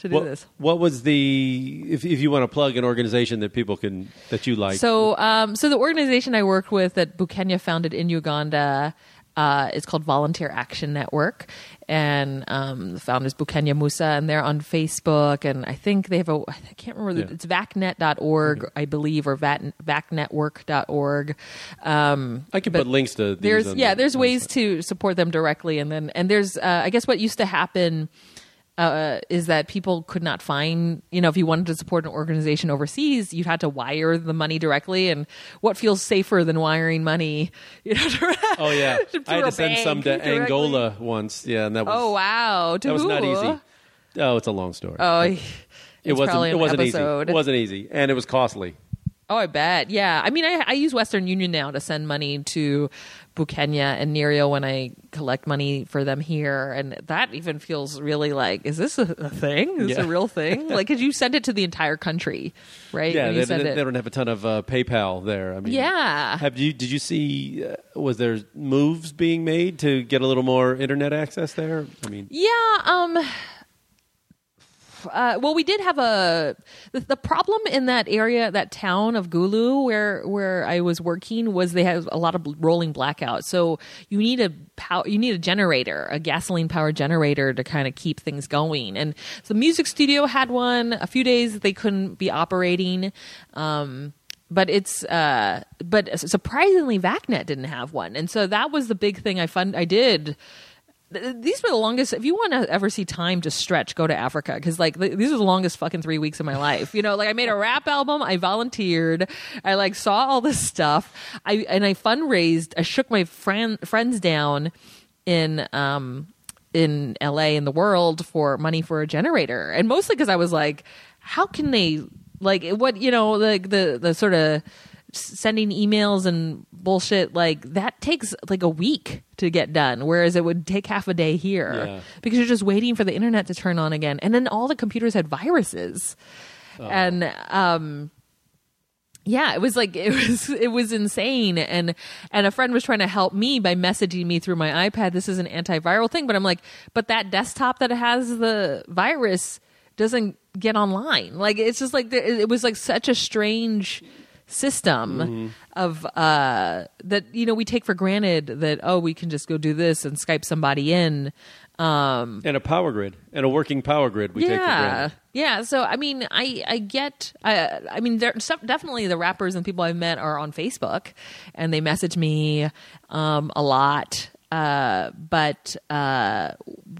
do this. What was the, if you want to plug an organization that people can, that you like. So the organization I worked with that Bukenya founded in Uganda, it's called Volunteer Action Network, and the founder is Bukenya Musa, and they're on Facebook, and I think they have a, I can't remember, it's vacnet.org, I believe, or vacnetwork.org. I can put links to these. There's ways to support them directly, and there's, I guess what used to happen is that people could not find, you know, if you wanted to support an organization overseas, you had to wire the money directly. And what feels safer than wiring money? You know, I had to send some to directly. Angola once. Yeah, and that was that was not easy. Oh, it's a long story. Oh, it wasn't easy, and it was costly. Oh, I bet. Yeah. I mean, I use Western Union now to send money to Bukenya and Nereo when I collect money for them here. And that even feels really like, is this a thing? Is this a real thing? Like, because you send it to the entire country, right? Yeah, they don't have a ton of PayPal there. I mean, did you see, was there moves being made to get a little more internet access there? I mean, well, we did have the problem in that area, that town of Gulu where I was working, was they had a lot of rolling blackouts. So you need a generator, a gasoline powered generator, to kind of keep things going. And so the music studio had one. A few days they couldn't be operating. But it's but surprisingly Vacnet didn't have one. And so that was the big thing I did. These were the longest. If you want to ever see time to stretch, go to Africa, because like these are the longest fucking 3 weeks of my life. You know, like I made a rap album, I volunteered, I like saw all this stuff, I fundraised, I shook my friends down in LA, in the world, for money for a generator, and mostly because I was like, how can they, like, what, you know, like the sort of sending emails and bullshit like that takes like a week to get done, whereas it would take half a day here, because you're just waiting for the internet to turn on again, and then all the computers had viruses. And it was like it was insane, and a friend was trying to help me by messaging me through my iPad, this is an antiviral thing, but I'm like, but that desktop that has the virus doesn't get online, like it's just like it was like such a strange system of that, you know, we take for granted that, oh, we can just go do this and Skype somebody in, and a power grid, and a working power grid we take for granted. So I mean, I get, I mean, there definitely the rappers and people I've met are on Facebook, and they message me a lot, but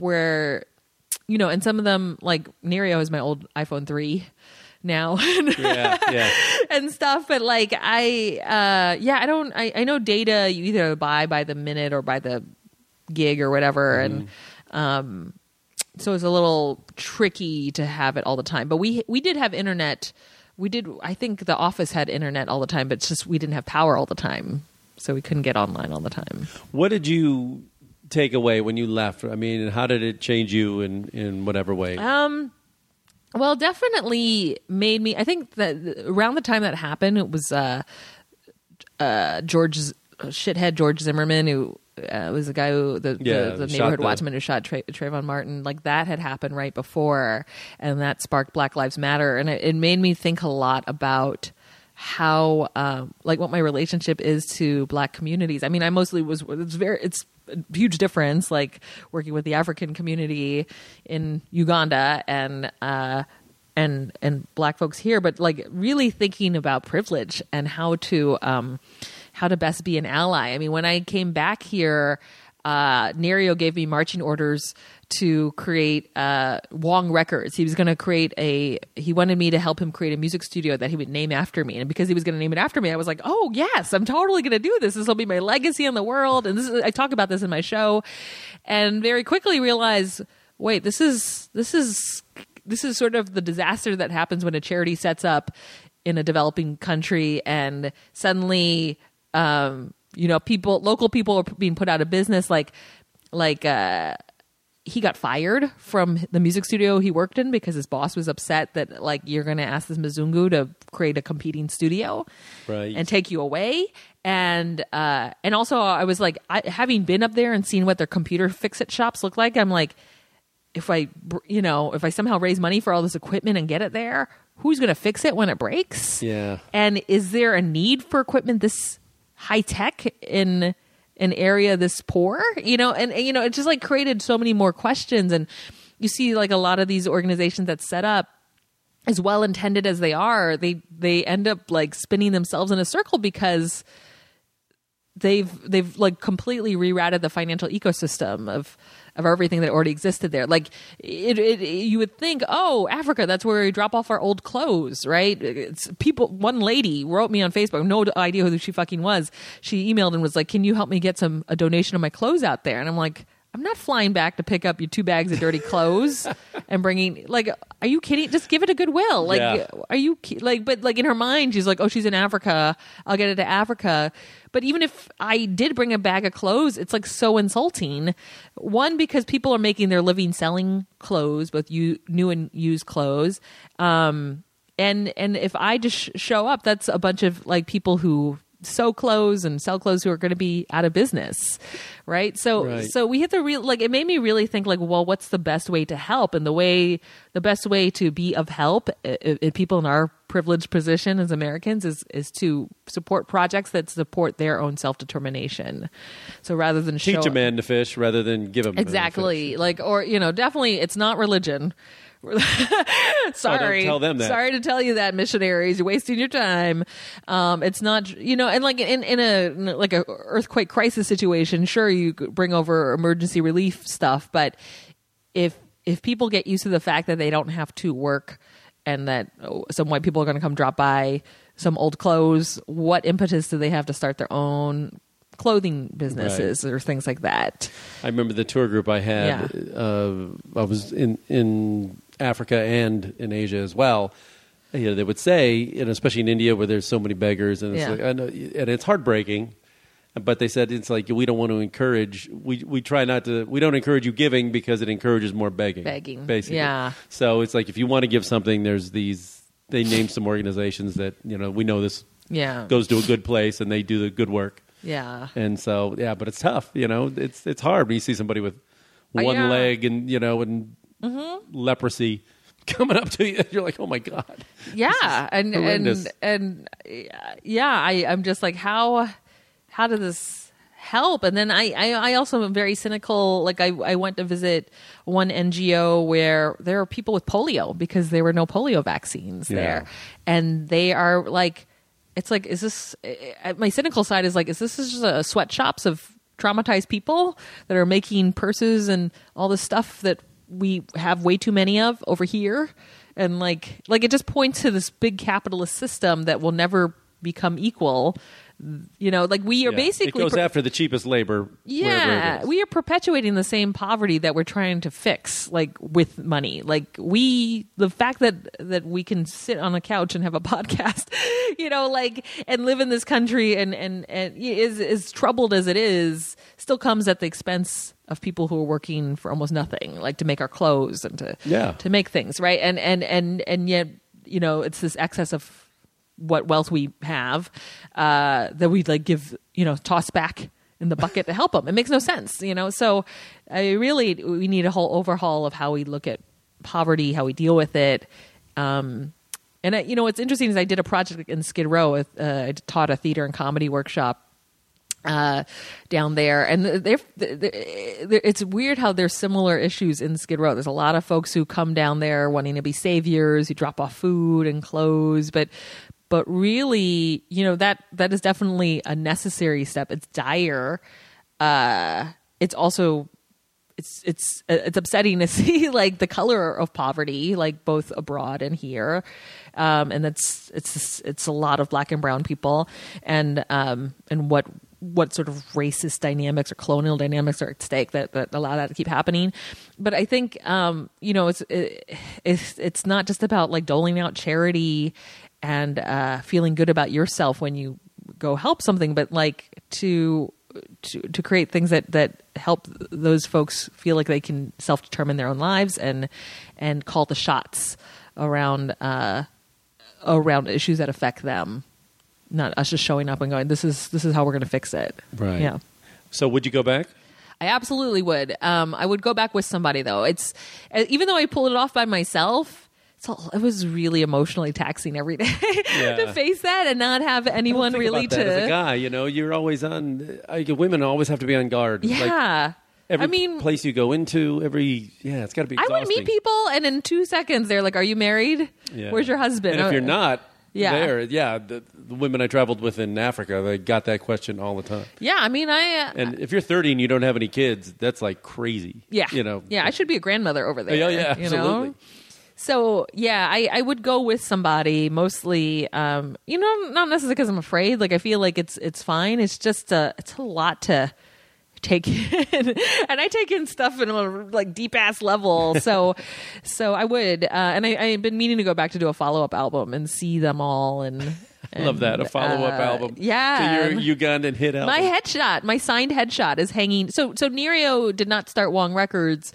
where, you know, and some of them, like Nereo is my old iPhone 3. now and stuff. But like, I know data you either buy by the minute or by the gig or whatever. Mm. And, so it's a little tricky to have it all the time, but we did have internet. I think the office had internet all the time, but it's just, we didn't have power all the time. So we couldn't get online all the time. What did you take away when you left? I mean, how did it change you in whatever way? Well, definitely made me, I think that around the time that happened, it was George Zimmerman, who was the guy who, the neighborhood watchman who shot Trayvon Martin. Like, that had happened right before, and that sparked Black Lives Matter. And it made me think a lot about how, like, what my relationship is to Black communities. I mean, I mostly was, it's a huge difference, like working with the African community in Uganda and Black folks here, but like really thinking about privilege and how to best be an ally. I mean, when I came back here, Nereo gave me marching orders to create Wong Records. He was going to create he wanted me to help him create a music studio that he would name after me. And because he was going to name it after me, I was like, oh yes, I'm totally going to do this. This will be my legacy in the world. And I talk about this in my show, and very quickly realize, wait, this is sort of the disaster that happens when a charity sets up in a developing country, and suddenly, local people are being put out of business. He got fired from the music studio he worked in because his boss was upset that, like, you're going to ask this Mzungu to create a competing studio and take you away. And also I was like, having been up there and seen what their computer fix-it shops look like, I'm like, if I somehow raise money for all this equipment and get it there, who's going to fix it when it breaks? Yeah. And is there a need for equipment this high tech in an area this poor, and it just like created so many more questions. And you see, like, a lot of these organizations that set up, as well intended as they are, they end up like spinning themselves in a circle because they've like completely rerouted the financial ecosystem of everything that already existed there. Like, you would think, oh, Africa, that's where we drop off our old clothes, right? One lady wrote me on Facebook, no idea who she fucking was. She emailed and was like, can you help me get a donation of my clothes out there? And I'm like, I'm not flying back to pick up your 2 bags of dirty clothes and bringing, like, are you kidding? Just give it to Goodwill. Like, Are you like, but like in her mind, she's like, oh, she's in Africa, I'll get it to Africa. But even if I did bring a bag of clothes, it's like so insulting. One, because people are making their living selling clothes, both new and used clothes. And if I just show up, that's a bunch of like people who sew clothes and sell clothes who are going to be out of business, right? So we hit the real, like, it made me really think, like, well, what's the best way to help? And the best way to be of help, people in our privileged position as Americans, is to support projects that support their own self-determination. So rather than teach a man to fish, rather than give him exactly, like, or definitely it's not religion. Sorry, tell them that. Sorry to tell you that, missionaries, you're wasting your time. It's not, and like in a earthquake crisis situation, sure, you bring over emergency relief stuff, but if people get used to the fact that they don't have to work, and that some white people are going to come drop by some old clothes, what impetus do they have to start their own clothing businesses or things like that? I remember the tour group I had. I was in Africa and in Asia as well. They would say, and especially in India where there's so many beggars, and it's like, I know, and it's heartbreaking. But they said it's like, we don't want to encourage. We don't encourage you giving because it encourages more begging. Begging, basically. Yeah. So it's like, if you want to give something, there's these. They name some organizations that we know this. Goes to a good place and they do the good work. Yeah. And so but it's tough. It's hard when you see somebody with one leg and leprosy coming up to you. You're like, oh my God. Yeah, I'm just like, how does this help? And then I also am very cynical. Like, I went to visit one NGO where there are people with polio because there were no polio vaccines there. And they are like, it's like, is this, my cynical side is like, is this just a sweatshops of traumatized people that are making purses and all this stuff that we have way too many of over here. And like it just points to this big capitalist system that will never become equal. You know, like we are basically... It goes after the cheapest labor. Yeah, we are perpetuating the same poverty that we're trying to fix, like with money. Like the fact that we can sit on a couch and have a podcast, you know, like, and live in this country and is as troubled as it is, still comes at the expense of people who are working for almost nothing, like to make our clothes and to make things, right? And yet, you know, it's this excess of what wealth we have that we'd like give, you know, toss back in the bucket to help them. It makes no sense, you know? So we need a whole overhaul of how we look at poverty, how we deal with it. And what's interesting is I did a project in Skid Row. I taught a theater and comedy workshop down there, and it's weird how there's similar issues in Skid Row. There's a lot of folks who come down there wanting to be saviors, who drop off food and clothes, but really, you know, that is definitely a necessary step. It's dire. It's also it's upsetting to see like the color of poverty, like both abroad and here, and that's it's a lot of Black and brown people, and what sort of racist dynamics or colonial dynamics are at stake that allow that to keep happening. But I think it's not just about like doling out charity and feeling good about yourself when you go help something, but like to create things that help those folks feel like they can self-determine their own lives and call the shots around issues that affect them. Not us just showing up and going, this is how we're going to fix it. Right. Yeah. So would you go back? I absolutely would. I would go back with somebody though. It's, even though I pulled it off by myself, it was really emotionally taxing every day to face that and not have anyone really to. As a guy, you know, you're always on. Women always have to be on guard. Yeah. Like, every place you go into, it's got to be exhausting. I would meet people, and in 2 seconds they're like, "Are you married? Yeah. Where's your husband?" And if you're not. Yeah. The women I traveled with in Africa, they got that question all the time. Yeah, I mean, and if you're 30 and you don't have any kids, that's like crazy. Yeah, you know. Yeah, I should be a grandmother over there. Yeah, absolutely. Know? So I would go with somebody mostly. Not necessarily because I'm afraid. Like I feel like it's fine. It's just it's a lot to take in, and I take in stuff in a like deep ass level. So I would, and I've been meaning to go back to do a follow up album and see them all. And love that, a follow up album. Yeah, to your Ugandan hit album. My signed headshot is hanging. So Nereo did not start Wong Records.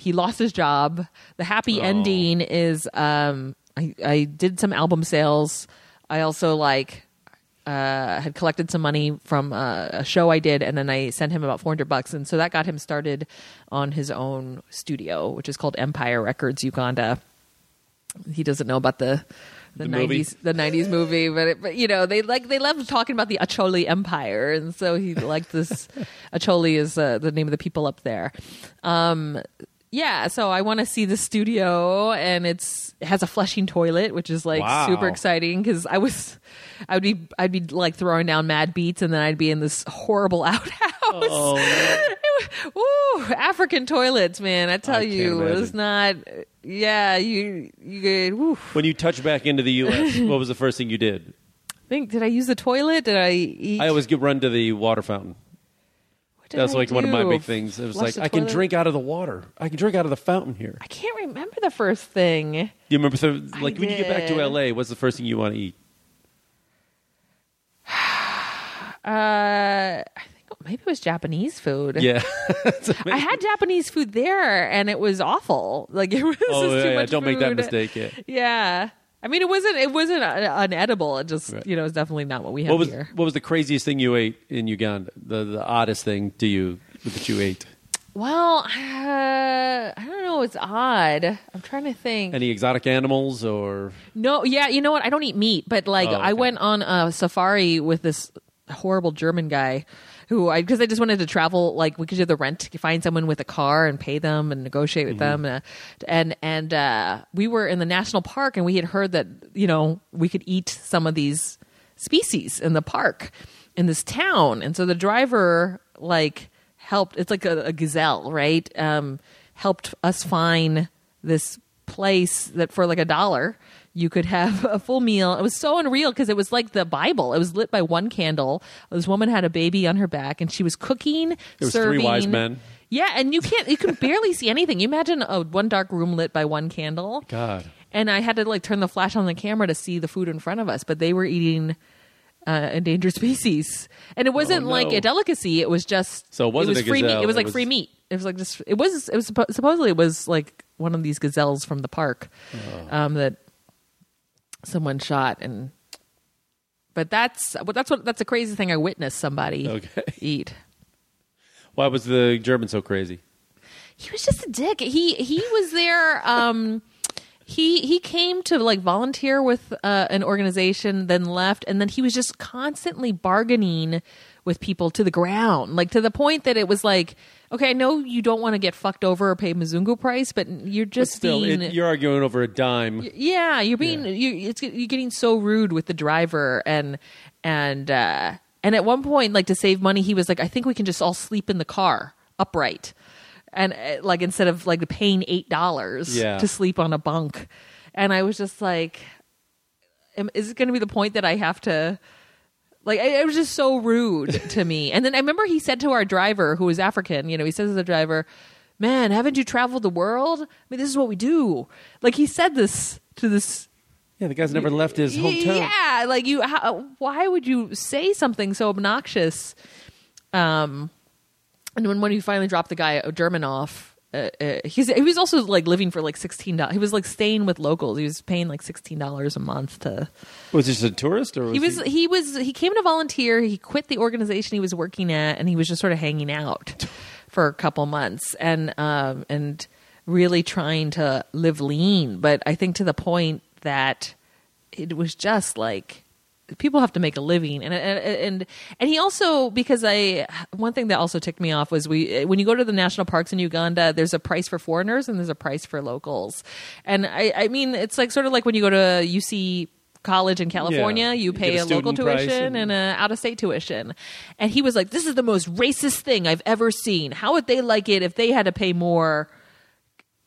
He lost his job. The happy ending is I did some album sales. I also had collected some money from a show I did, and then I sent him about $400, and so that got him started on his own studio, which is called Empire Records Uganda. He doesn't know about the 90s movie, but you know, they love talking about the Acholi Empire, and so he liked this. Acholi is the name of the people up there. So I want to see the studio, and it has a flushing toilet, which is like super exciting because I'd be like throwing down mad beats, and then I'd be in this horrible outhouse. Oh, ooh, African toilets, man! I tell you, it's not. Yeah, you get. When you touch back into the U.S., what was the first thing you did? Did I use the toilet? Did I eat? I always run to the water fountain. That's like one of my big things. It was like, I can drink out of the water. I can drink out of the fountain here. I can't remember the first thing. You remember? So, like, when you get back to L.A., what's the first thing you want to eat? I think maybe it was Japanese food. Yeah. I had Japanese food there, and it was awful. Like, it was just too much don't food. Make that mistake. Yeah. Yeah. I mean, it wasn't unedible. It just, you know, it's definitely not what we have here. What was the craziest thing you ate in Uganda? The oddest thing to you that you ate? Well, I don't know. It's odd. I'm trying to think. Any exotic animals or? No. Yeah. You know what? I don't eat meat, but like I went on a safari with this horrible German guy because I just wanted to travel, like we could do the rent, find someone with a car and pay them and negotiate with them. And we were in the national park, and we had heard that, you know, we could eat some of these species in the park in this town. And so the driver like helped, it's like a gazelle, right? helped us find this place that for like $1 you could have a full meal. It was so unreal because it was like the Bible. It was lit by one candle. This woman had a baby on her back and she was cooking, serving. It was serving. 3 wise men. Yeah, and you can barely see anything. You imagine one dark room lit by one candle. God. And I had to like turn the flash on the camera to see the food in front of us, but they were eating endangered species. And it wasn't like a delicacy, it was just free meat. It was like free meat. It was like just supposedly it was like one of these gazelles from the park that someone shot and but that's a crazy thing I witnessed somebody eat. Why was the German so crazy? He was just a dick. He was there. He came to like volunteer with an organization, then left, and then he was just constantly bargaining with people to the ground, like to the point that it was like, okay, I know you don't want to get fucked over or pay Mzungu Price, but you're just you're arguing over a dime. Yeah, you're getting so rude with the driver and at one point, like to save money, he was like, I think we can just all sleep in the car upright. And like, instead of like paying $8 to sleep on a bunk. And I was just like, is it going to be the point that I have to like, it was just so rude to me. And then I remember he said to our driver who was African, he says to the driver, man, haven't you traveled the world? I mean, this is what we do. Like he said this to this. Yeah, the guy's never left his hometown. Yeah, like why would you say something so obnoxious? And when he finally dropped the guy, German, off, he was also like living for like $16. He was like staying with locals. He was paying like $16 a month to. Was this a tourist or? He came to volunteer. He quit the organization he was working at, and he was just sort of hanging out for a couple months and really trying to live lean. But I think to the point that it was just like people have to make a living, and he also, because one thing that also ticked me off was when you go to the national parks in Uganda, there's a price for foreigners and there's a price for locals, and I mean it's like sort of like when you go to UC college in California, you pay a local tuition and an out-of-state tuition, and he was like, this is the most racist thing I've ever seen. How would they like it if they had to pay more?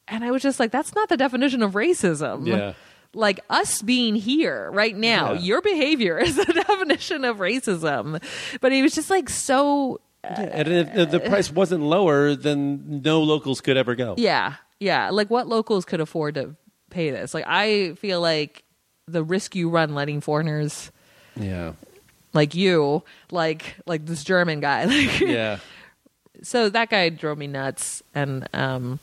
And I was just like, that's not the definition of racism. Yeah. Like us being here right now, your behavior is the definition of racism. But he was just like so. And if the price wasn't lower, then no locals could ever go. Yeah, yeah. Like what locals could afford to pay this? Like I feel like the risk you run letting foreigners, like you, like this German guy, like So that guy drove me nuts, and so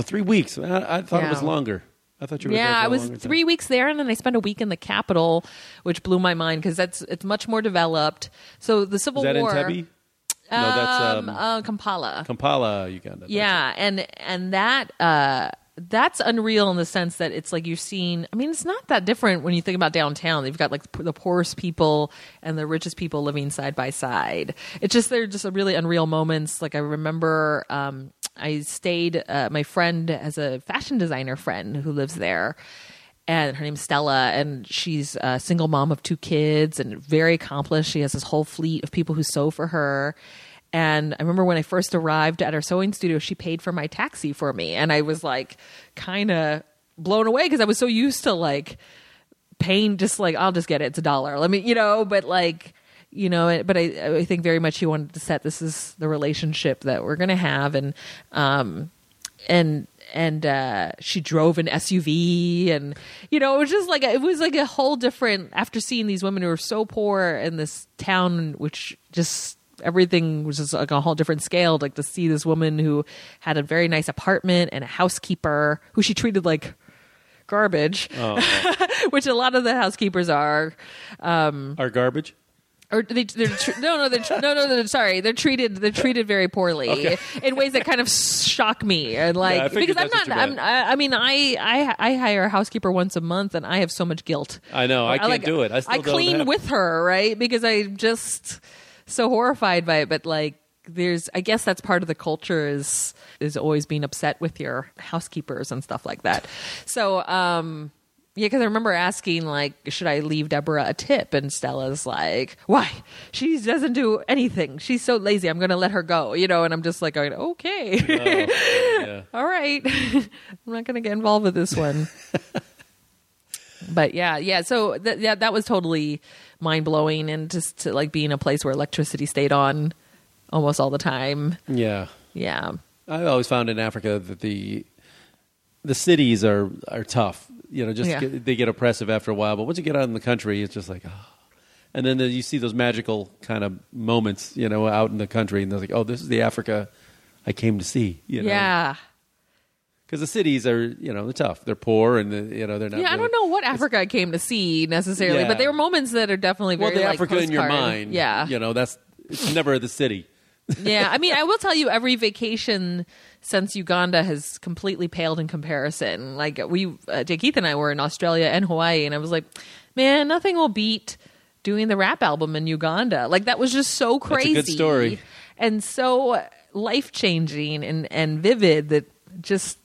3 weeks. I thought it was longer. I thought you were there for I was 3 weeks there, and then I spent a week in the capital, which blew my mind because it's much more developed. So the Civil War. Is that Entebbe? No, that's Kampala. Kampala, Uganda. Yeah, and that that's unreal in the sense that it's like you're seeing. I mean, it's not that different when you think about downtown. They've got like the poorest people and the richest people living side by side. It's just they're just really unreal moments. Like I remember. I stayed, my friend has a fashion designer friend who lives there, and her name's Stella, and she's a single mom of 2 kids and very accomplished. She has this whole fleet of people who sew for her. And I remember when I first arrived at her sewing studio, she paid for my taxi for me. And I was like kind of blown away because I was so used to like paying just like, I'll just get it. It's $1. Let me, but like. But I think very much he wanted to set this is the relationship that we're going to have. And she drove an SUV, and, it was just like a whole different after seeing these women who were so poor in this town, which just everything was just like a whole different scale, like to see this woman who had a very nice apartment and a housekeeper who she treated like garbage, which a lot of the housekeepers are garbage. Or they're treated very poorly in ways that kind of shock me, and like because I hire a housekeeper once a month, and I have so much guilt. I know I can't do it. I clean with her, right? Because I'm just so horrified by it. But like, I guess that's part of the culture is always being upset with your housekeepers and stuff like that. So Yeah, because I remember asking, like, should I leave Deborah a tip? And Stella's like, why? She doesn't do anything. She's so lazy. I'm going to let her go, you know? And I'm just like, going, okay. Oh, yeah. All right. I'm not going to get involved with this one. But yeah. So that was totally mind blowing. And just to, like, be in a place where electricity stayed on almost all the time. Yeah. Yeah. I always found in Africa that the cities are tough. You know, just they get oppressive after a while. But once you get out in the country, it's just like, oh. And then you see those magical kind of moments, you know, out in the country. And they're like, oh, this is the Africa I came to see, you know. Yeah. Because the cities are, you know, they're tough. They're poor and, you know, they're not. Yeah, really, I don't know what Africa I came to see necessarily. Yeah. But there were moments that are definitely very, well, the Africa postcard in your mind. Yeah. You know, it's never the city. Yeah, I mean, I will tell you, every vacation since Uganda has completely paled in comparison. Like, Jake Heath and I were in Australia and Hawaii, and I was like, man, nothing will beat doing the rap album in Uganda. Like, that was just so crazy. That's a good story. And so life-changing and vivid that just...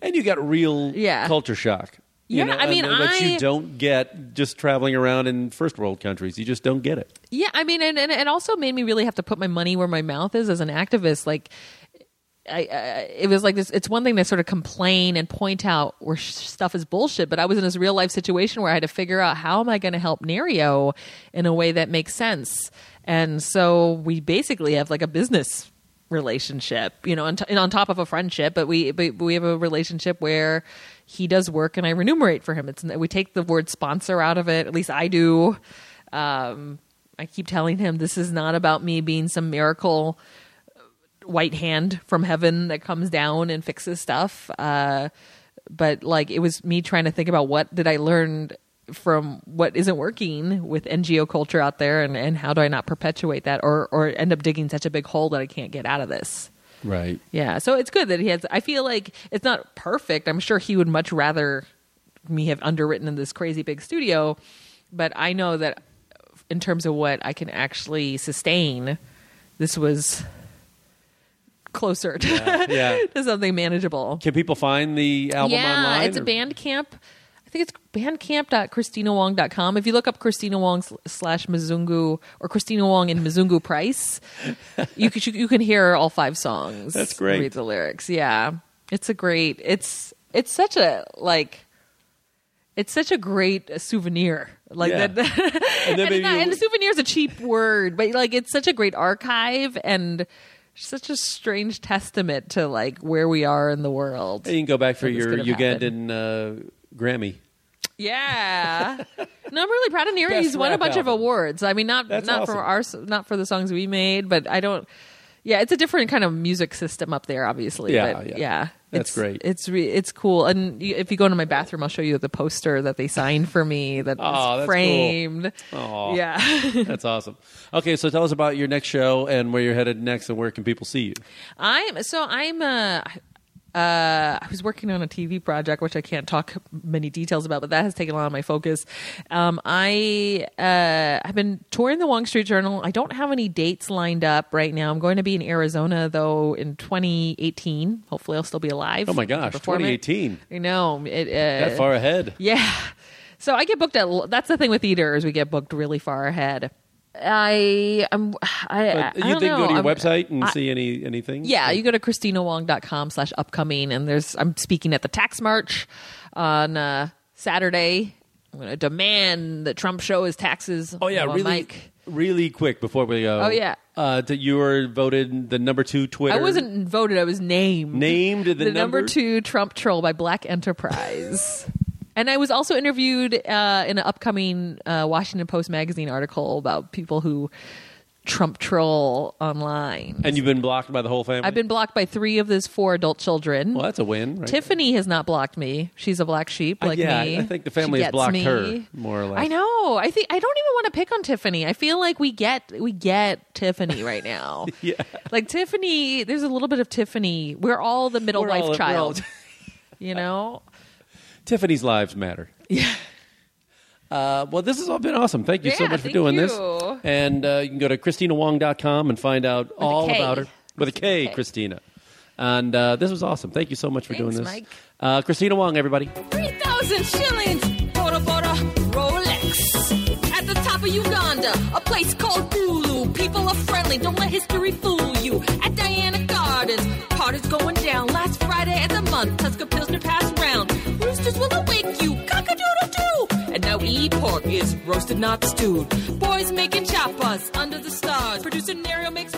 And you got real culture shock. You know, I mean, that you don't get just traveling around in first world countries. You just don't get it. Yeah, I mean, and it also made me really have to put my money where my mouth is as an activist. Like, it was like this. It's one thing to sort of complain and point out where stuff is bullshit, but I was in this real life situation where I had to figure out, how am I going to help Nereo in a way that makes sense? And so we basically have like a business relationship, you know, and on top of a friendship, but we have a relationship where he does work and I remunerate for him. We take the word sponsor out of it. At least I do. I keep telling him this is not about me being some miracle white hand from heaven that comes down and fixes stuff. But like, it was me trying to think about what did I learn from what isn't working with NGO culture out there, and how do I not perpetuate that or end up digging such a big hole that I can't get out of this. Right. Yeah. So it's good that he has. I feel like it's not perfect. I'm sure he would much rather me have underwritten in this crazy big studio, but I know that in terms of what I can actually sustain, this was closer to, to something manageable. Can people find the album online? Yeah, it's a Bandcamp. I think it's bandcamp.christinawong.com. If you look up Christina Wong / Mzungu, or Christina Wong and Mzungu Price, you can hear all 5 songs. That's great. Read the lyrics. Yeah. It's such a, like, it's such a great souvenir. Like that and souvenir is a cheap word, but like, it's such a great archive and such a strange testament to like where we are in the world. And you can go back for your Ugandan Grammy. Yeah. No, I'm really proud of Nereo. He's won a bunch of awards. I mean, not awesome. not for the songs we made, but I don't. Yeah, it's a different kind of music system up there, obviously. Yeah, but that's great. It's cool. And if you go into my bathroom, I'll show you the poster that they signed for me that is framed. Cool. Oh, yeah. That's awesome. Okay, so tell us about your next show and where you're headed next, and where can people see you? I was working on a TV project, which I can't talk many details about, but that has taken a lot of my focus. I've been touring the Wong Street Journal. I don't have any dates lined up right now. I'm going to be in Arizona, though, in 2018. Hopefully I'll still be alive. Oh, my gosh, 2018. I know. That far ahead. Yeah. So I get booked that's the thing with theater, is we get booked really far ahead. You think go to your website and see anything? Yeah, you go to christinawong.com / upcoming, and I'm speaking at the Tax March on Saturday. I'm going to demand that Trump show his taxes. Oh yeah, really quick before we go. Oh yeah, that you were voted the #2 Twitter. I wasn't voted. I was named. Named the #2 Trump troll by Black Enterprise. And I was also interviewed in an upcoming Washington Post magazine article about people who Trump troll online. And you've been blocked by the whole family? I've been blocked by 3 of those 4 adult children. Well, that's a win, right? Tiffany has not blocked me. She's a black sheep like me. I think the family has blocked her, more or less. I know. I don't even want to pick on Tiffany. I feel like we get Tiffany right now. Yeah. Like Tiffany, there's a little bit of Tiffany. We're all the middle wife child. You know? Tiffany's lives matter. Yeah. Well, this has all been awesome. Thank you so much for doing this. And you can go to christinawong.com and find out all about her. With a K. Christina. And this was awesome. Thank you so much for doing this, Mike. Christina Wong, everybody. 3,000 shillings, Bora Bora, Rolex. At the top of Uganda, a place called Bulu. People are friendly, don't let history fool you. At Diana Gardens, parties going down. Last Friday of the month, Tusker Pilsner passed round. Roosters will awake you, cock-a-doodle-doo. And now we eat pork, it's roasted, not stewed. Boys making chapas under the stars. Producer Nereo makes...